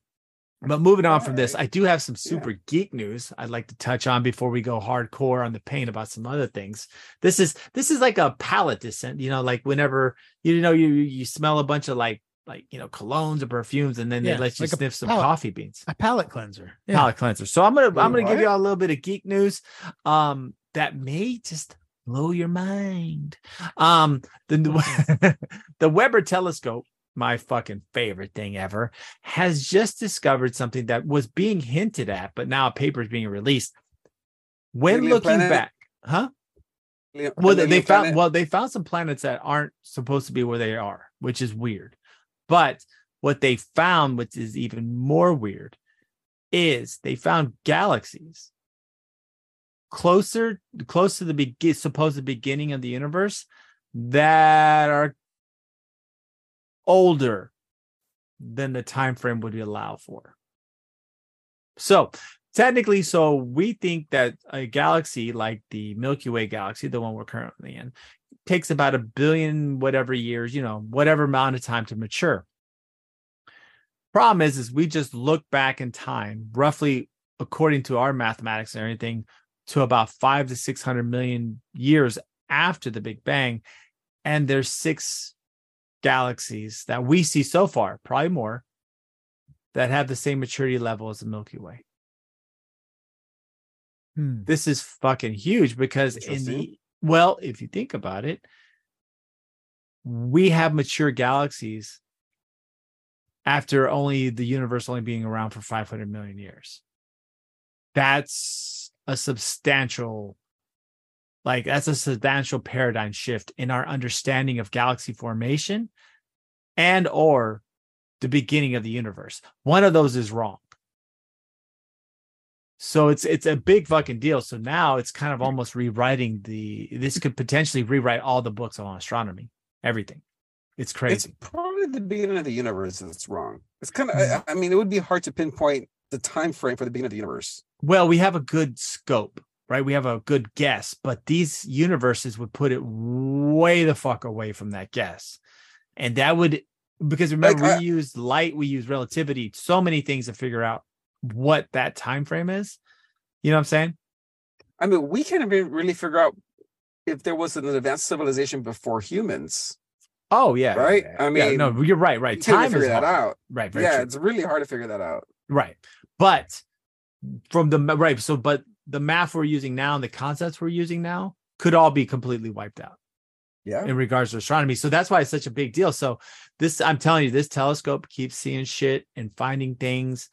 moving on from this, I do have some super geek news I'd like to touch on before we go hardcore on the pain about some other things. This is like a palate descent, like whenever you smell a bunch of like colognes or perfumes, and then they let you sniff some coffee beans. A palate cleanser. Yeah. Palate cleanser. So I'm gonna give you all a little bit of geek news that may just blow your mind. The Webb telescope, my fucking favorite thing ever, has just discovered something that was being hinted at, but now a paper is being released. When looking back, huh? Well, they found some planets that aren't supposed to be where they are, which is weird. But what they found, which is even more weird, is they found galaxies close to the supposed beginning of the universe that are older than the time frame would allow for. So technically, we think that a galaxy like the Milky Way galaxy, the one we're currently in, takes about a billion whatever years, you know, whatever amount of time to mature. Problem is we just look back in time, roughly according to our mathematics and everything, to about 500 to 600 million years after the Big Bang, and there's 6 galaxies that we see so far, probably more, that have the same maturity level as the Milky Way. This is fucking huge because well, if you think about it, we have mature galaxies after only the universe only being around for 500 million years. That's a substantial, like, that's a substantial paradigm shift in our understanding of galaxy formation and or the beginning of the universe. One of those is wrong. So it's a big fucking deal. So now it's kind of almost rewriting this could potentially rewrite all the books on astronomy, everything. It's crazy. It's probably the beginning of the universe that's wrong. It's kind of, I mean, it would be hard to pinpoint the time frame for the beginning of the universe. Well, we have a good scope, right? We have a good guess, but these universes would put it way the fuck away from that guess. And that would, because remember, we use light, we use relativity, so many things to figure out what that time frame is. You know what I'm saying? I mean, we can't even really figure out if there was an advanced civilization before humans. Oh yeah, right. Yeah, yeah. I mean, yeah, no, you're right. Right, time is figure that out. Right. Yeah, true. It's really hard to figure that out. Right, but from the right, so but the math we're using now and the concepts we're using now could all be completely wiped out. Yeah, in regards to astronomy. So that's why it's such a big deal. So this, I'm telling you, this telescope keeps seeing shit and finding things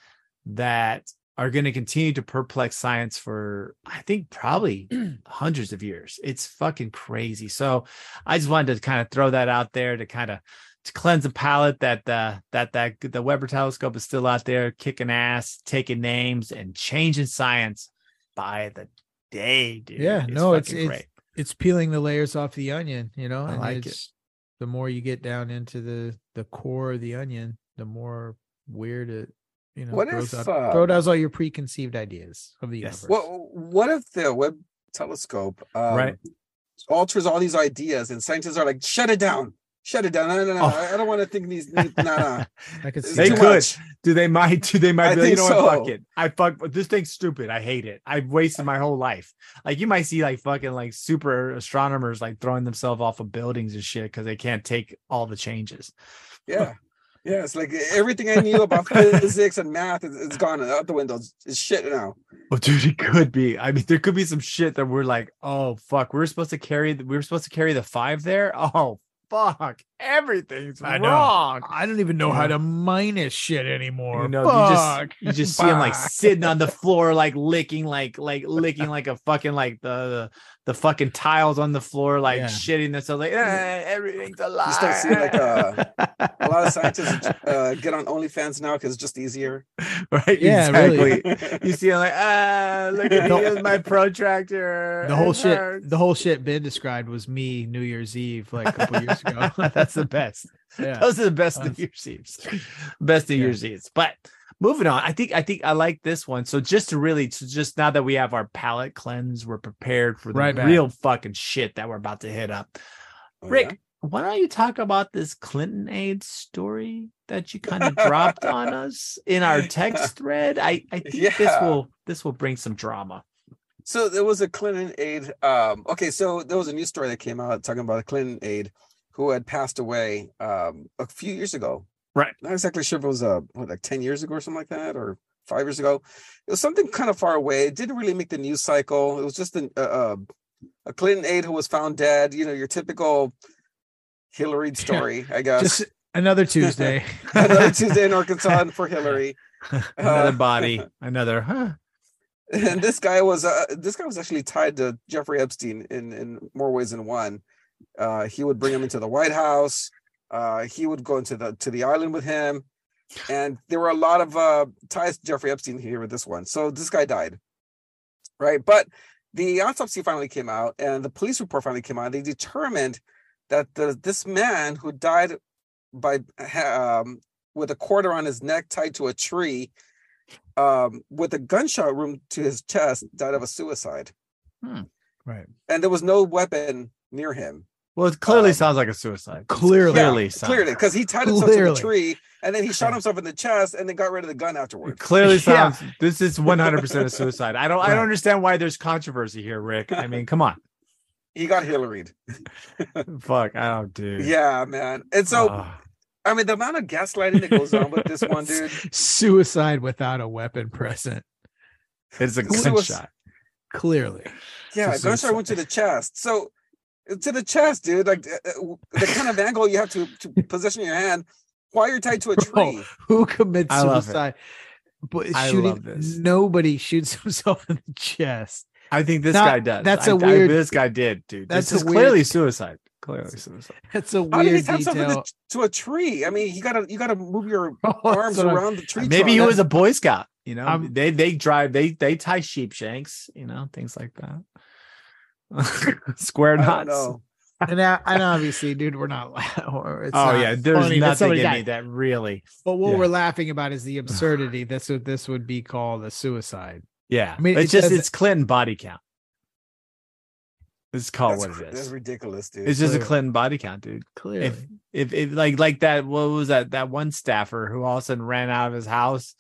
that are going to continue to perplex science for, I think, probably hundreds of years. It's fucking crazy. So I just wanted to kind of throw that out there to kind of to cleanse the palate that the Webb telescope is still out there kicking ass, taking names, and changing science by the day, dude. Yeah, it's peeling the layers off the onion, you know. And I like it. The more you get down into the core of the onion, the more weird it. You know, what if throws all your preconceived ideas of the universe? Well, what if the Webb telescope alters all these ideas and scientists are like, shut it down, no. I don't want to think these. No. I could see they could much. Do they might be like, you know so. What, fuck it, this thing's stupid, I hate it, I've wasted my whole life. Like, you might see like fucking like super astronomers like throwing themselves off of buildings and shit because they can't take all the changes. Yeah. Yeah, it's like everything I knew about physics and math is gone out the window. It's shit now. Well, dude, it could be. I mean, there could be some shit that we're like, oh fuck, we were supposed to carry the 5 there. Oh fuck, everything's wrong. I don't even know how to minus shit anymore. You know, fuck. You just see him like sitting on the floor, like licking like a fucking like the fucking tiles on the floor, like shitting themselves, like everything's a lie. You start seeing like a lot of scientists get on OnlyFans now because it's just easier, right? Yeah, exactly. Really. You see, like look at me with my protractor. The whole shit Ben described was me New Year's Eve like a couple years ago. That's the best. Yeah. Those are the best New Year's Eves. Best New Year's Eves. But moving on, I think I like this one. So just now that we have our palate cleanse, we're prepared for the real fucking shit that we're about to hit up. Oh, Rick, why don't you talk about this Clinton aid story that you kind of dropped on us in our text thread? I think this will bring some drama. So there was a Clinton aide. So there was a news story that came out talking about a Clinton aide who had passed away a few years ago. Right. Not exactly sure if it was 10 years ago or something like that, or 5 years ago. It was something kind of far away. It didn't really make the news cycle. It was just a Clinton aide who was found dead. You know, your typical Hillary story, I guess. Just another Tuesday. Another Tuesday in Arkansas for Hillary. Another body. Another, huh? And this guy was actually tied to Jeffrey Epstein in more ways than one. He would bring him into the White House. He would go into the island with him, and there were a lot of ties to Jeffrey Epstein here with this one. So this guy died, right? But the autopsy finally came out, and the police report finally came out. They determined that this man who died by with a quarter on his neck tied to a tree, with a gunshot wound to his chest, died of a suicide. Right, and there was no weapon near him. Well, it clearly sounds like a suicide. Clearly, because he tied himself to the tree and then he shot himself in the chest and then got rid of the gun afterwards. It clearly sounds. Yeah. This is 100% a suicide. I don't understand why there's controversy here, Rick. I mean, come on. He got Hillaried. Fuck, I don't, dude. Yeah, man. And so, I mean, the amount of gaslighting that goes on with this one, dude. Suicide without a weapon present. It's a gunshot. Clearly. Yeah, a gunshot went to the chest. So, to the chest, dude. Like, the kind of angle you have to position your hand while you're tied to a tree. Bro, who commits suicide? But I love this. Nobody shoots himself in the chest. I think this guy does. That's a weird. This guy did, dude. This is clearly suicide. Clearly suicide. That's a weird detail. How did he tie himself to a tree? I mean, you gotta move your arms around the tree. Maybe he was a Boy Scout. You know, they tie sheep shanks. You know, things like that. Square knots. And obviously, dude, we're not. There's funny, nothing in me that really. But what we're laughing about is the absurdity. That's what this would be called, a suicide. Yeah, I mean, it's Clinton body count. It's called what it is. That's ridiculous, dude. It's just a Clinton body count, dude. Clearly, if like that, what was that? That one staffer who all of a sudden ran out of his house,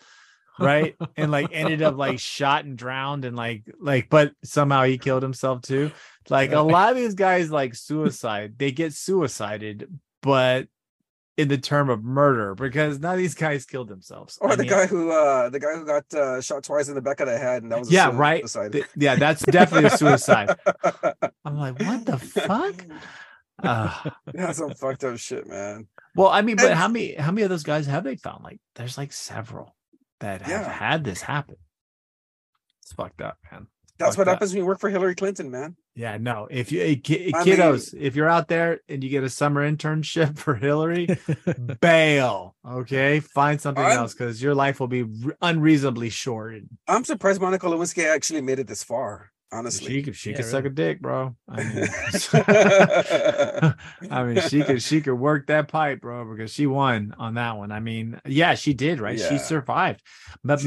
right, and like ended up like shot and drowned, and like, but somehow he killed himself too. Like a lot of these guys, like suicide, they get suicided, but in the term of murder, because none of these guys killed themselves. Or the guy who got shot twice in the back of the head, and that was suicide. Yeah, that's definitely a suicide. I'm like, what the fuck? That's some fucked up shit, man. Well, I mean, but how many of those guys have they found? Like, there's like several that have had this happen. It's fucked up, man. That's what happens when you work for Hillary Clinton, man. Yeah, no. If you kiddos, if you're out there and you get a summer internship for Hillary, bail. Okay, find something else because your life will be unreasonably shorted. I'm surprised Monica Lewinsky actually made it this far. Honestly, she could suck a dick, bro. I mean, she could work that pipe, bro, because she won on that one. I mean, yeah, she did, right? Yeah. She survived, but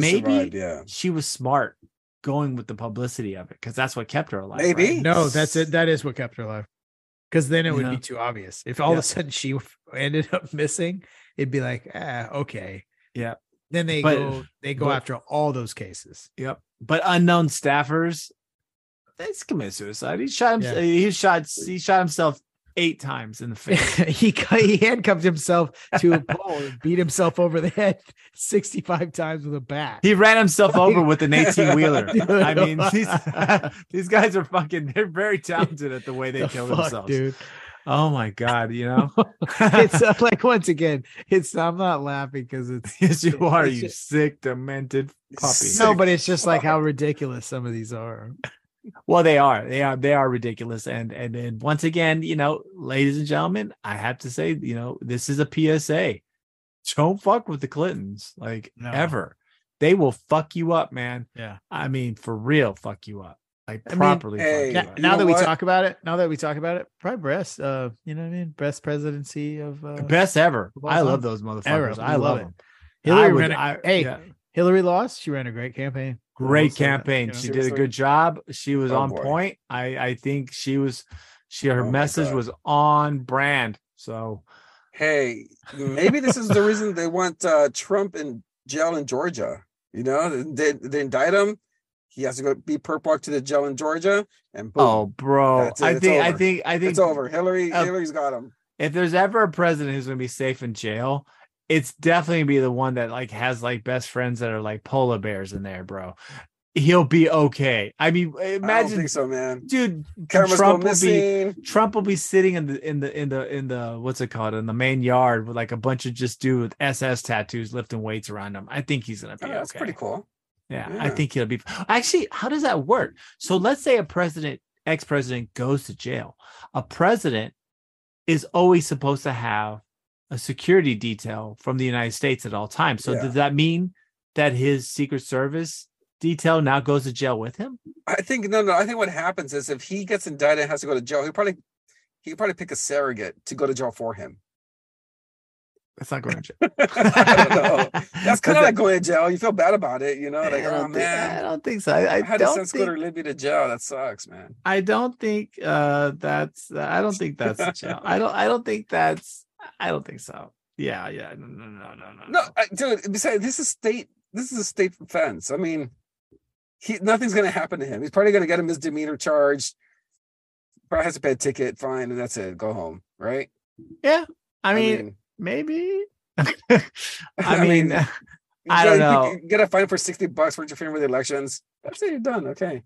she was smart. Going with the publicity of it because that's what kept her alive. Maybe right? No, that's it. That is what kept her alive. Because then it would be too obvious. If all of a sudden she ended up missing, it'd be like, okay, yeah. Then they go after all those cases. Yep. But unknown staffers, that's committed suicide. He shot himself. Yeah. He shot himself 8 times in the face. he handcuffed himself to a pole and beat himself over the head 65 times with a bat. He ran himself over with an 18-wheeler. I mean, these guys are fucking, they're very talented at the way they kill themselves. Dude. Oh my God, you know? It's like, once again, I'm not laughing because it's. Yes, you are, you just, sick, demented puppy. No, but it's just like how ridiculous some of these are. Well, they are ridiculous. And once again, you know, ladies and gentlemen, I have to say, you know, this is a PSA. Don't fuck with the Clintons, like ever. They will fuck you up, man. Yeah. I mean, for real, fuck you up. Like properly. Now that we talk about it, probably best, you know what I mean? Best presidency of best ever. I love those motherfuckers. I love them. Hillary lost. She ran a great campaign. Great campaign. That, you know? She did a good job. She was on point. I think her message was on brand. So, hey, maybe this is the reason they want Trump in jail in Georgia. You know, they indict him. He has to go be perp-walked to the jail in Georgia. And boom, oh, bro, I think it's over. Hillary's got him. If there's ever a president who's going to be safe in jail, it's definitely be the one that like has like best friends that are like polar bears in there, bro. He'll be okay. I mean, imagine. I don't think so, man. Dude, Trump will be sitting in the what's it called, in the main yard with like a bunch of just dude with SS tattoos lifting weights around him. I think he's gonna be okay. That's pretty cool. Yeah, I think he'll be. Actually, how does that work? So let's say ex-president goes to jail. A president is always supposed to have a security detail from the United States at all times. So does that mean that his Secret Service detail now goes to jail with him? I think no. I think what happens is if he gets indicted and has to go to jail, he'll probably pick a surrogate to go to jail for him. That's not going to jail. I don't know. That's kind of like going to jail. You feel bad about it, you know? Like, oh, man. I don't think so. I had to send Scooter Libby to jail. That sucks, man. I don't think that's jail. I don't think so. Yeah. No. No, dude. Besides, this is a state offense. I mean, nothing's going to happen to him. He's probably going to get a misdemeanor charge. Probably has to pay a ticket, fine, and that's it. Go home, right? Yeah. I mean maybe. I don't know. You get a fine for $60 for interfering with elections. That's it. You're done. Okay.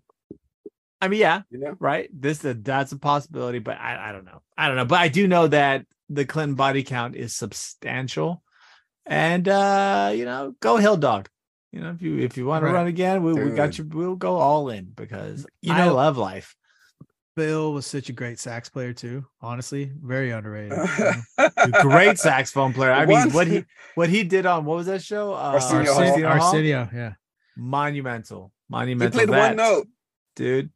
I mean, yeah. You know? Right. That's a possibility, but I don't know. But I do know that the Clinton body count is substantial, and go Hill Dog. You know, if you want to run again, we got you. We'll go all in because I love life. Bill was such a great sax player too. Honestly, very underrated. Great saxophone player. I mean, what he did on what was that show? Arsenio. Yeah, monumental. He played one note, dude.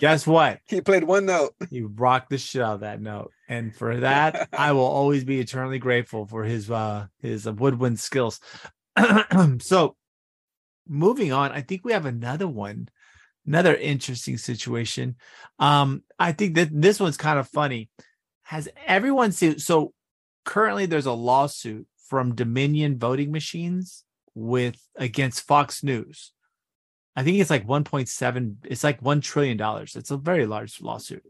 Guess what? He played one note. He rocked the shit out of that note, and for that, I will always be eternally grateful for his woodwind skills. So, moving on, I think we have another one. Another interesting situation. I think that this one's kind of funny. Has everyone seen? So currently, there's a lawsuit from Dominion voting machines against Fox News. I think it's like $1 trillion. It's a very large lawsuit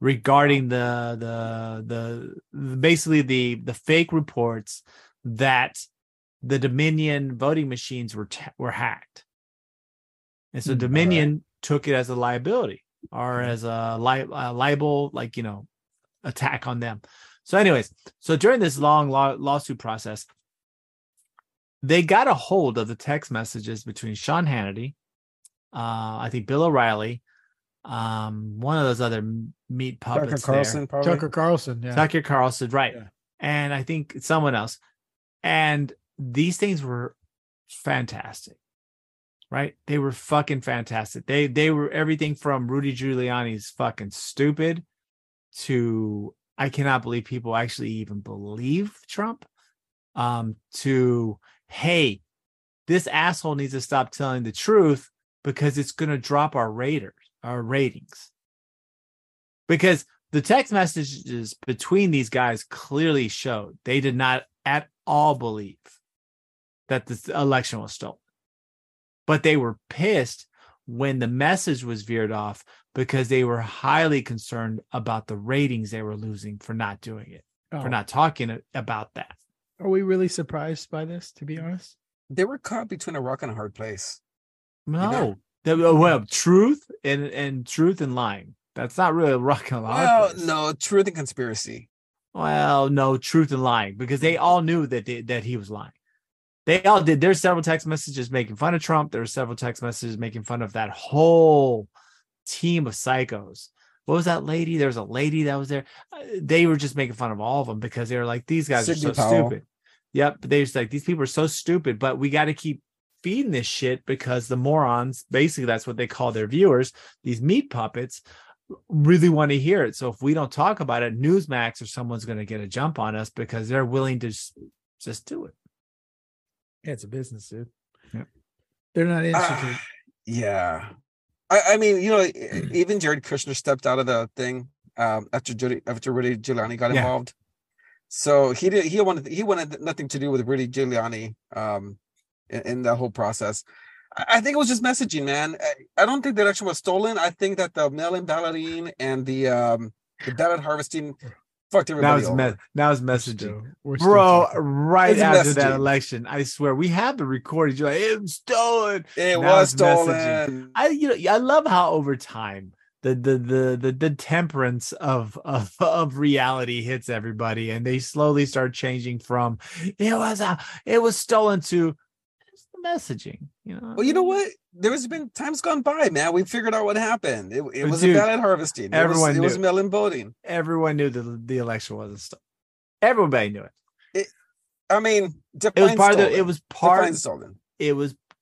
regarding the basically the fake reports that the Dominion voting machines were hacked, and so Dominion took it as a liability or as a libel, attack on them. So anyways, so during this long lawsuit process, they got a hold of the text messages between Sean Hannity, I think Bill O'Reilly, one of those other meat puppets, Tucker Carlson, right. Yeah. And I think someone else. And these things were fantastic. Right? They were fucking fantastic. They were everything from Rudy Giuliani's fucking stupid to I cannot believe people actually even believe Trump, to, hey, this asshole needs to stop telling the truth because it's going to drop our ratings. Because the text messages between these guys clearly showed they did not at all believe that this election was stolen. But they were pissed when the message was veered off because they were highly concerned about the ratings they were losing for not doing it, for not talking about that. Are we really surprised by this, to be honest? They were caught between a rock and a hard place. No. You know? Truth and lying. That's not really a rock and a hard place. No, truth and conspiracy. Well, no, truth and lying, because they all knew that he was lying. They all did. There's several text messages making fun of Trump. There were several text messages making fun of that whole team of psychos. What was that lady? There was a lady that was there. They were just making fun of all of them because they were like, these guys are so stupid. Yep. They were just like, these people are so stupid, but we got to keep feeding this shit because the morons, basically that's what they call their viewers, these meat puppets, really want to hear it. So if we don't talk about it, Newsmax or someone's going to get a jump on us because they're willing to just do it. Yeah, it's a business, dude. Yep. They're not interested. Yeah. I mean, even Jared Kushner stepped out of the thing after Rudy Giuliani got involved. So he wanted nothing to do with Rudy Giuliani in that whole process. I think it was just messaging, man. I don't think the election was stolen. I think that the mail-in balloting and the ballot harvesting fucked everybody over. Now it's messaging. Bro, right after that election, I swear, we have the recorded. You're like, it was stolen. It was stolen. I love how over time the temperance of reality hits everybody and they slowly start changing from it was stolen to messaging. Well, you know what? There's been times gone by, man. We figured out what happened. It was a ballot harvesting. It was mail-in voting. Everyone knew the election wasn't stolen. Everybody knew it. It was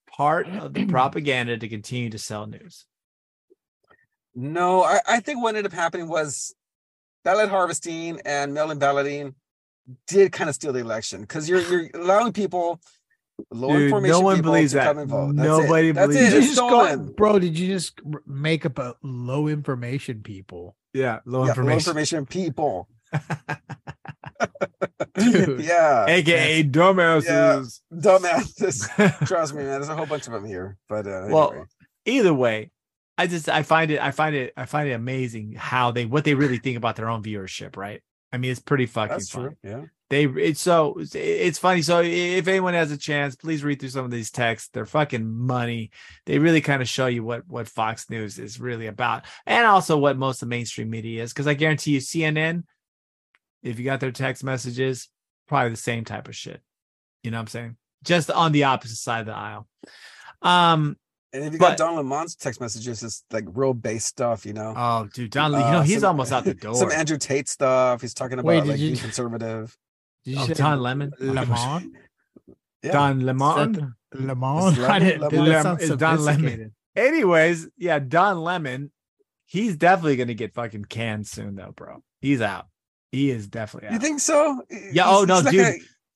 part of the propaganda to continue to sell news. No, I think what ended up happening was ballot harvesting and mail-in balloting did kind of steal the election, because you're allowing people, low information people, no one believes to come and vote. Nobody believes it. It's stolen. Bro, did you just make up a low information people? Yeah, low information people. Dude. Yeah, aka dumbasses. Yeah. Dumbasses. Trust me, man. There's a whole bunch of them here. But anyway. Either way, I find it amazing how what they really think about their own viewership, right? I mean, it's pretty fucking funny. Yeah. It's funny. So if anyone has a chance, please read through some of these texts. They're fucking money. They really kind of show you what Fox News is really about, and also what most of the mainstream media is. Because I guarantee you, CNN, if you got their text messages, probably the same type of shit. You know what I'm saying? Just on the opposite side of the aisle. And if you got Don Lemon's text messages, it's like real base stuff, you know. Oh, dude, Don, he's almost out the door. Some Andrew Tate stuff. He's talking about being conservative. Did you say Don Lemon? Lemon? Yeah. Don Lemon? Lemon? It's Don Lemon. Anyways, yeah, Don Lemon. He's definitely going to get fucking canned soon, though, bro. He's out. He is definitely out. You think so? Yeah. Oh, no, dude.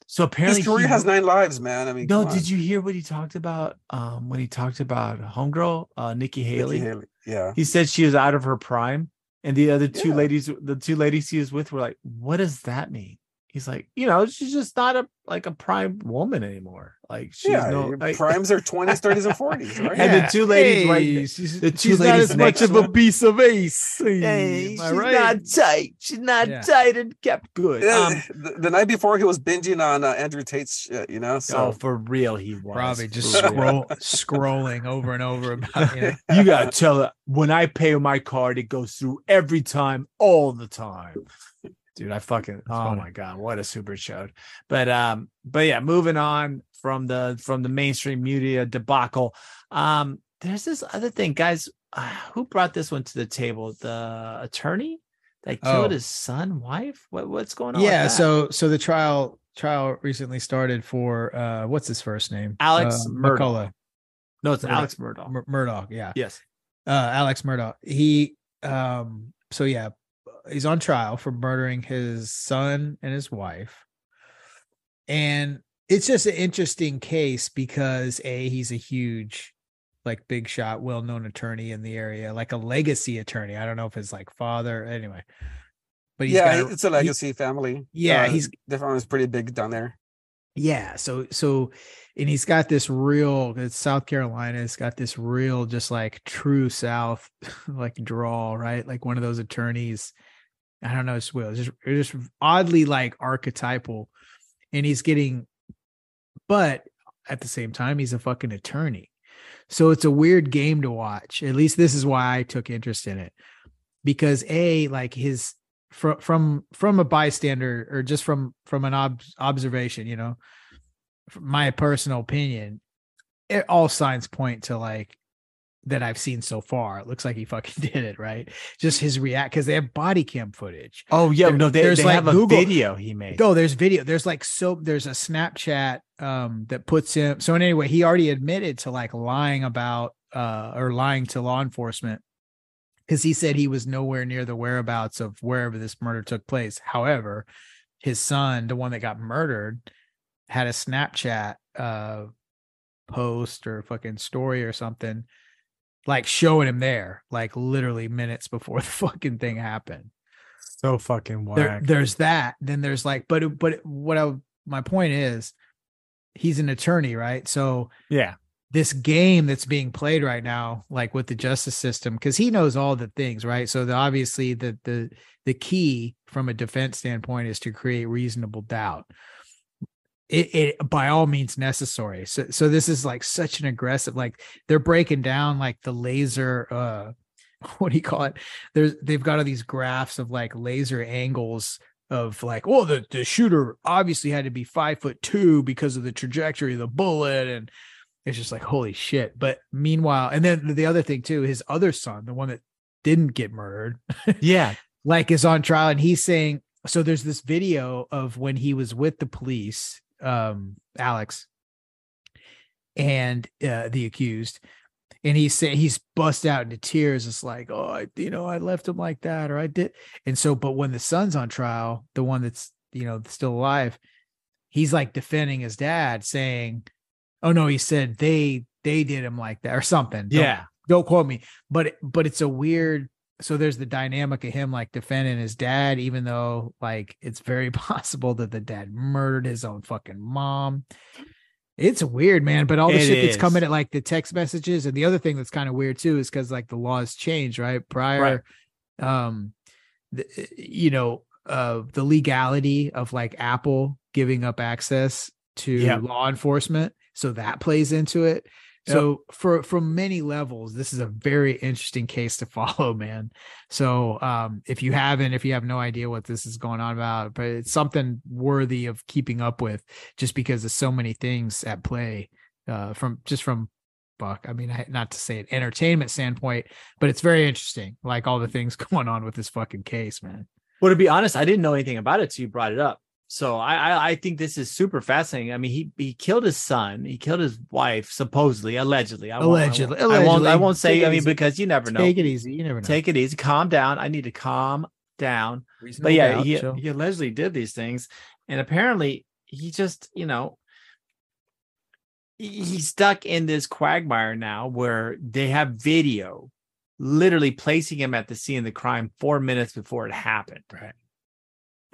So apparently his career has 9 lives, man. I mean, no, did you hear what he talked about? When he talked about homegirl, Nikki Haley. Yeah. He said she was out of her prime. And the other two ladies, he was with were like, what does that mean? He's like, you know, she's just not a prime woman anymore. Like she's primes are 20s, 30s, and 40s, right? And the two ladies, she's not as much of a piece of ace. Hey, she's not tight. She's not tight and kept good. Yeah, the night before, he was binging on Andrew Tate's shit, you know. So for real, he was probably just scrolling over and over about. You know? You gotta tell her when I pay my card, it goes through every time, all the time. Dude, my God, what a super show. But yeah, moving on from the mainstream media debacle. There's this other thing, guys. Who brought this one to the table? The attorney that killed his son, wife? What's going on? Yeah, so the trial recently started for what's his first name? Alex Murdoch. No, it's Alex Murdoch. Murdoch, yeah. Yes. Alex Murdoch. He he's on trial for murdering his son and his wife. And it's just an interesting case because he's a huge, like, big shot, well-known attorney in the area, like a legacy attorney. I don't know if it's like father anyway, but it's a legacy family. Yeah. The family's pretty big down there. Yeah. So, and he's got this it's South Carolina. It's got this real, just like true South, like drawl, right? Like one of those attorneys. I don't know. It's just oddly like archetypal, and but at the same time, he's a fucking attorney. So it's a weird game to watch. At least this is why I took interest in it, because from a bystander, or just from an observation, you know, my personal opinion, it all signs point to like that I've seen so far. It looks like he fucking did it, right? Just his react, because they have body cam footage. Oh yeah, there's a video he made. No, there's video. There's a Snapchat that puts him. So anyway, he already admitted to like lying about or lying to law enforcement, because he said he was nowhere near the whereabouts of wherever this murder took place. However, his son, the one that got murdered, had a Snapchat post or fucking story or something, like showing him there, like literally minutes before the fucking thing happened. So fucking whack. There's that. Then there's like, but my point is, he's an attorney, right? So yeah, this game that's being played right now, like with the justice system, because he knows all the things, right? So obviously the key from a defense standpoint is to create reasonable doubt. It by all means necessary. So this is like such an aggressive, like they're breaking down like the laser, what do you call it? They've got all these graphs of like laser angles of like, well, the shooter obviously had to be 5'2" because of the trajectory of the bullet. And it's just like, holy shit. But meanwhile, and then the other thing too, his other son, the one that didn't get murdered. Yeah. Like is on trial. And he's saying, so there's this video of when he was with the police, Alex and the accused, and he's bust out into tears. It's like, oh, I left him like that, or I did. And so, but when the son's on trial, the one that's you know, still alive, he's like defending his dad, saying, oh no, he said they did him like that or something. Yeah. Don't quote me, but it's a weird, so there's the dynamic of him like defending his dad, even though like it's very possible that the dad murdered his own fucking mom. It's weird, man. But all the shit that's coming at like the text messages. And the other thing that's kind of weird too, is because like the laws change, right? Prior, right. The legality of like Apple giving up access to law enforcement. So that plays into it. Yep. So from many levels, this is a very interesting case to follow, man. So if you have no idea what this is going on about, but it's something worthy of keeping up with, just because there's so many things at play not to say an entertainment standpoint, but it's very interesting, like all the things going on with this fucking case, man. Well, to be honest, I didn't know anything about it, so you brought it up. So I think this is super fascinating. I mean, he killed his son. He killed his wife, supposedly, allegedly. I won't say, because you never know. Take it easy. You never know. Take it easy. Calm down. I need to calm down. Reasonable but yeah, doubt, he allegedly did these things. And apparently he just, he's stuck in this quagmire now where they have video literally placing him at the scene of the crime 4 minutes before it happened. Right.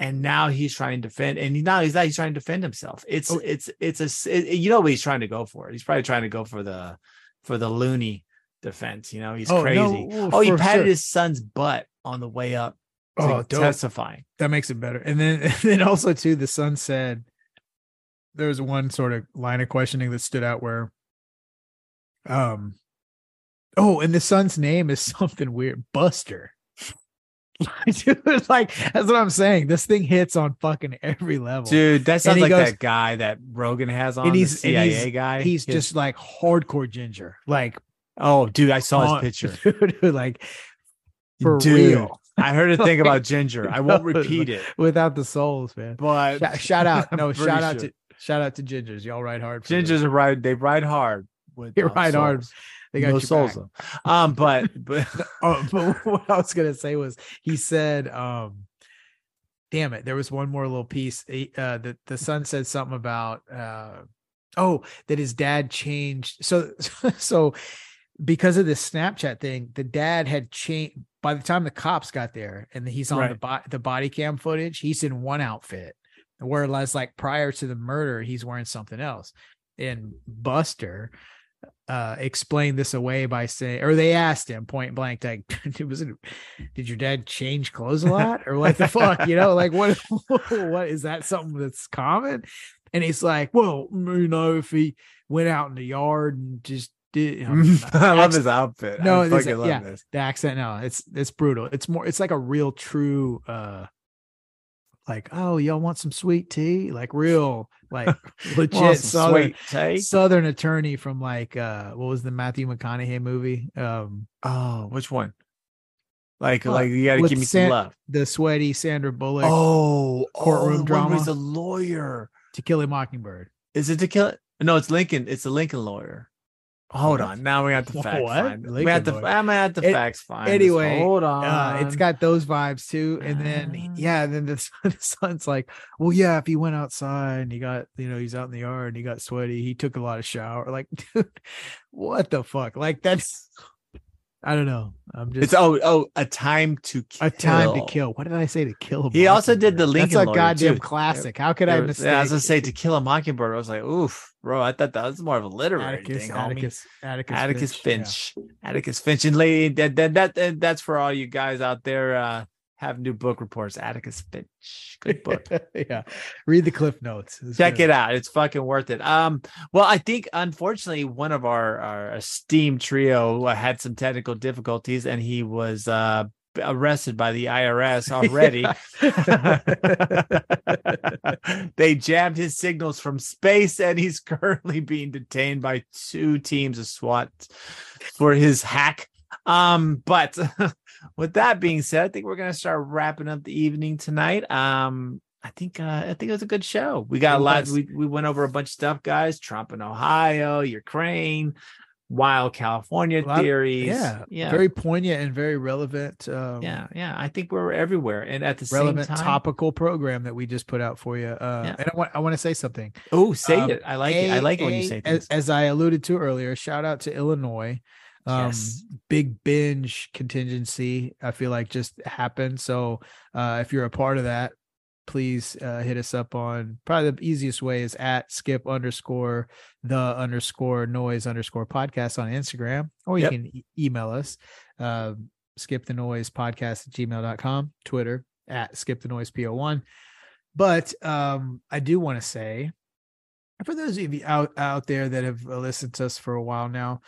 And now he's trying to defend, and now he's trying to defend himself. What he's trying to go for. He's probably trying to go for the loony defense. He's crazy. He patted his son's butt on the way up to testifying. That makes it better. And then also too, the son said, there was one sort of line of questioning that stood out where, and the son's name is something weird, Buster. Dude, like that's what I'm saying. This thing hits on fucking every level, dude. That sounds like that guy that Rogan has on. And he's the CIA guy. He's just like hardcore ginger. Like, oh, dude, I saw his picture. Dude, like for real. I heard a thing about ginger. I won't repeat it without the souls, man. But shout out, shout out to gingers. Y'all ride hard. Gingers ride. They ride hard. They ride hard. They got no souls. But what I was gonna say was he said, "Damn it!" There was one more little piece. The son said something about, that his dad changed. So because of this Snapchat thing, the dad had changed. By the time the cops got there, and he's on the body cam footage, he's in one outfit, whereas like prior to the murder, he's wearing something else. And Buster explained this away by saying, or they asked him point blank, like, did your dad change clothes a lot, or what the fuck, like what is that, something that's common? And he's like, well, if he went out in the yard and just did, I love his outfit. No, I fucking love this. The accent. No, it's brutal. It's more, it's like a real true, like, oh, y'all want some sweet tea? Like real, like legit Southern attorney from like, what was the Matthew McConaughey movie? Which one? Like you gotta give me some love. The sweaty Sandra Bullock. Courtroom drama. He's a lawyer. To Kill a Mockingbird. Is it To Kill? No, it's Lincoln. It's the Lincoln lawyer. Hold on. Now we have to fact find. I'm gonna have to facts find. Anyway, this. Hold on. It's got those vibes too. And then the son's like, well, yeah, if he went outside and he got, he's out in the yard and he got sweaty, he took a lot of shower. Like, dude, what the fuck? Like that's, I don't know. I'm just. It's a Time to Kill. A Time to Kill. What did I say? To Kill a Mockingbird. He also did the Lincoln. That's a goddamn classic. How could I mistake? Yeah, I was gonna say To Kill a Mockingbd. I was like, oof, bro. I thought that was more of a literary thing. Atticus Finch. Yeah. Atticus Finch. And lady, that's for all you guys out there have new book reports. Atticus Finch, good book. Yeah, read the Cliff Notes. Check it out. It's fucking worth it. Well, I think unfortunately one of our esteemed trio had some technical difficulties, and he was arrested by the IRS already. They jammed his signals from space, and he's currently being detained by two teams of SWAT for his hack. But with that being said, I think we're going to start wrapping up the evening tonight. I think it was a good show. We got a lot. We went over a bunch of stuff, guys. Trump in Ohio, Ukraine, wild California theories. Yeah. Very poignant and very relevant. I think we're everywhere. And at the same time, topical program that we just put out for you. And I want to say something. Oh, say it. I like it. I like it when you say things. As I alluded to earlier, shout out to Illinois. Big binge contingency, I feel like, just happened. So if you're a part of that, please hit us up on, probably the easiest way is at skip_the_noise_podcast on Instagram, or you can email us, skipthenoisepodcast@gmail.com, Twitter at skipthenoisepo1. But I do want to say, for those of you out there that have listened to us for a while now,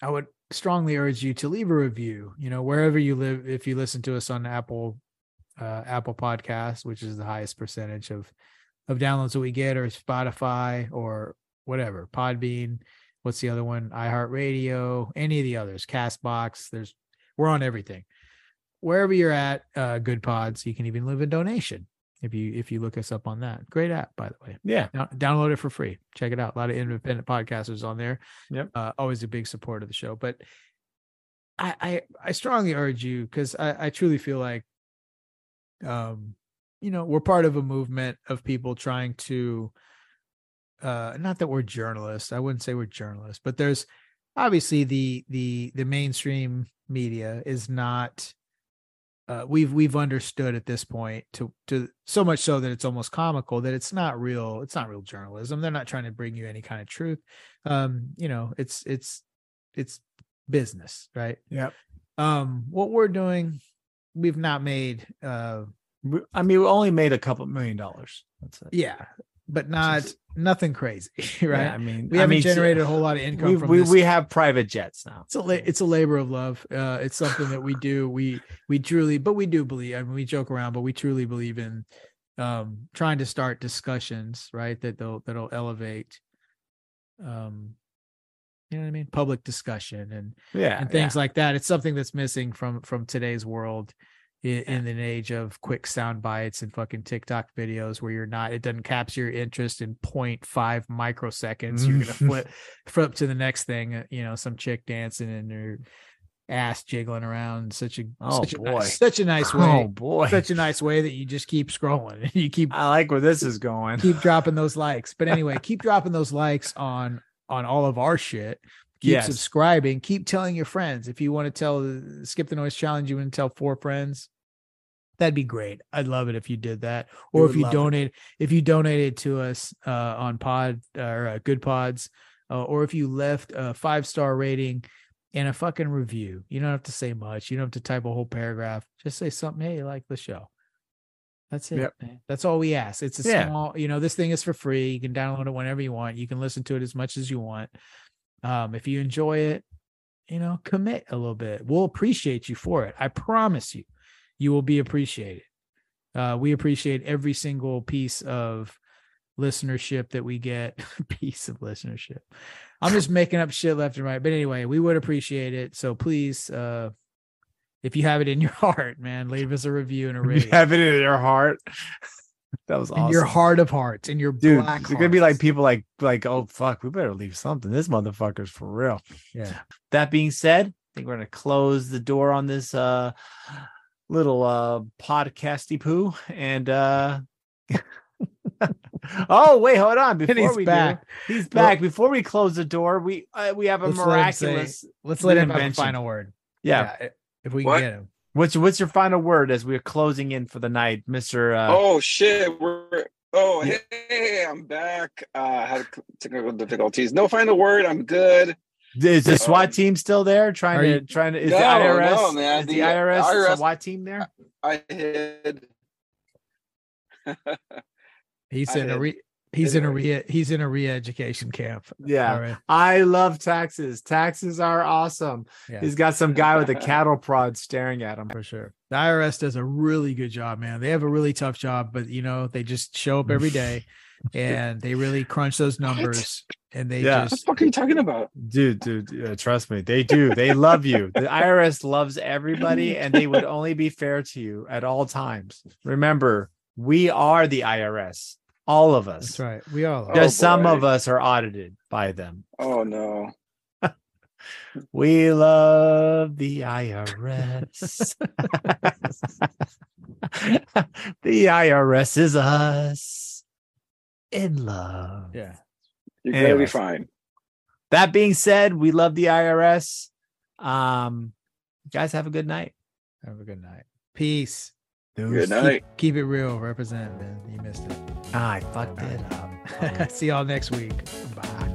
I would strongly urge you to leave a review, wherever you live. If you listen to us on Apple Podcasts, which is the highest percentage of downloads that we get, or Spotify, or whatever, Podbean, what's the other one, iHeartRadio, any of the others, Castbox, we're on everything. Wherever you're at, Good Pods, you can even leave a donation if you look us up on that. Great app, by the way. Yeah. Download it for free. Check it out. A lot of independent podcasters on there. Yep. Always a big support of the show. But I strongly urge you, because I truly feel like, we're part of a movement of people trying to, not that we're journalists. I wouldn't say we're journalists, but there's obviously the mainstream media is not, we've understood at this point to so much so that it's almost comical that it's not real. It's not real journalism. They're not trying to bring you any kind of truth. It's business, right? Yep. What we're doing, we've not made, we only made $2 million. That's it. Yeah. But nothing crazy, right? Yeah, we haven't generated a whole lot of income from this. We have private jets now. It's a labor of love. It's something that we do. We truly, but we do believe, we joke around, but we truly believe in trying to start discussions, right? That'll elevate, public discussion and things like that. It's something that's missing from today's world in an age of quick sound bites and fucking TikTok videos where it doesn't capture your interest in 0.5 microseconds. You're going to flip to the next thing, some chick dancing and her ass jiggling around such a nice way that you just keep scrolling and I like where this is going. Keep dropping those likes. But anyway, keep dropping those likes on all of our shit. Keep subscribing. Keep telling your friends. If you want to tell Skip the Noise Challenge, you want to tell 4 friends, that'd be great. I'd love it if you did that. Or if you donated to us on Pod or Good Pods, or if you left a 5-star rating and a fucking review. You don't have to say much. You don't have to type a whole paragraph. Just say something. Hey, you like the show. That's it, man. That's all we ask. It's a small, this thing is for free. You can download it whenever you want. You can listen to it as much as you want. If you enjoy it, commit a little bit. We'll appreciate you for it. I promise you, you will be appreciated. We appreciate every single piece of listenership that we get. Piece of listenership. I'm just making up shit left and right. But anyway, we would appreciate it. So please, if you have it in your heart, man, leave us a review and a rating. You have it in your heart. That was awesome. In your heart of hearts, in your black hearts. It's gonna be like people like, oh fuck, we better leave something. This motherfucker's for real. Yeah. That being said, I think we're gonna close the door on this little podcasty poo. And oh wait, hold on. He's back. Well, before we close the door, we have a miraculous. Let's let him have a final word. Yeah. If we can get him. What's your final word as we're closing in for the night, Mr. Oh shit. Hey, I'm back. Had technical difficulties. No final word. I'm good. Is the SWAT team still there? Is the IRS? No, man. Is the IRS SWAT team there? I hid. He's in a re-education camp. Yeah. Right. I love taxes. Taxes are awesome. Yeah. He's got some guy with a cattle prod staring at him. For sure. The IRS does a really good job, man. They have a really tough job, but they just show up every day and they really crunch those numbers. And they just, what the fuck are you talking about? Dude, trust me. They do. They love you. The IRS loves everybody, and they would only be fair to you at all times. Remember, we are the IRS. All of us. That's right. We all are. Just some of us are audited by them. Oh, no. We love the IRS. The IRS is us in love. Yeah. You're going to be fine. That being said, we love the IRS. Guys, have a good night. Have a good night. Peace. Dudes, good night. Keep it real. Represent, man. You missed it. I fucked it up. See y'all next week. Bye.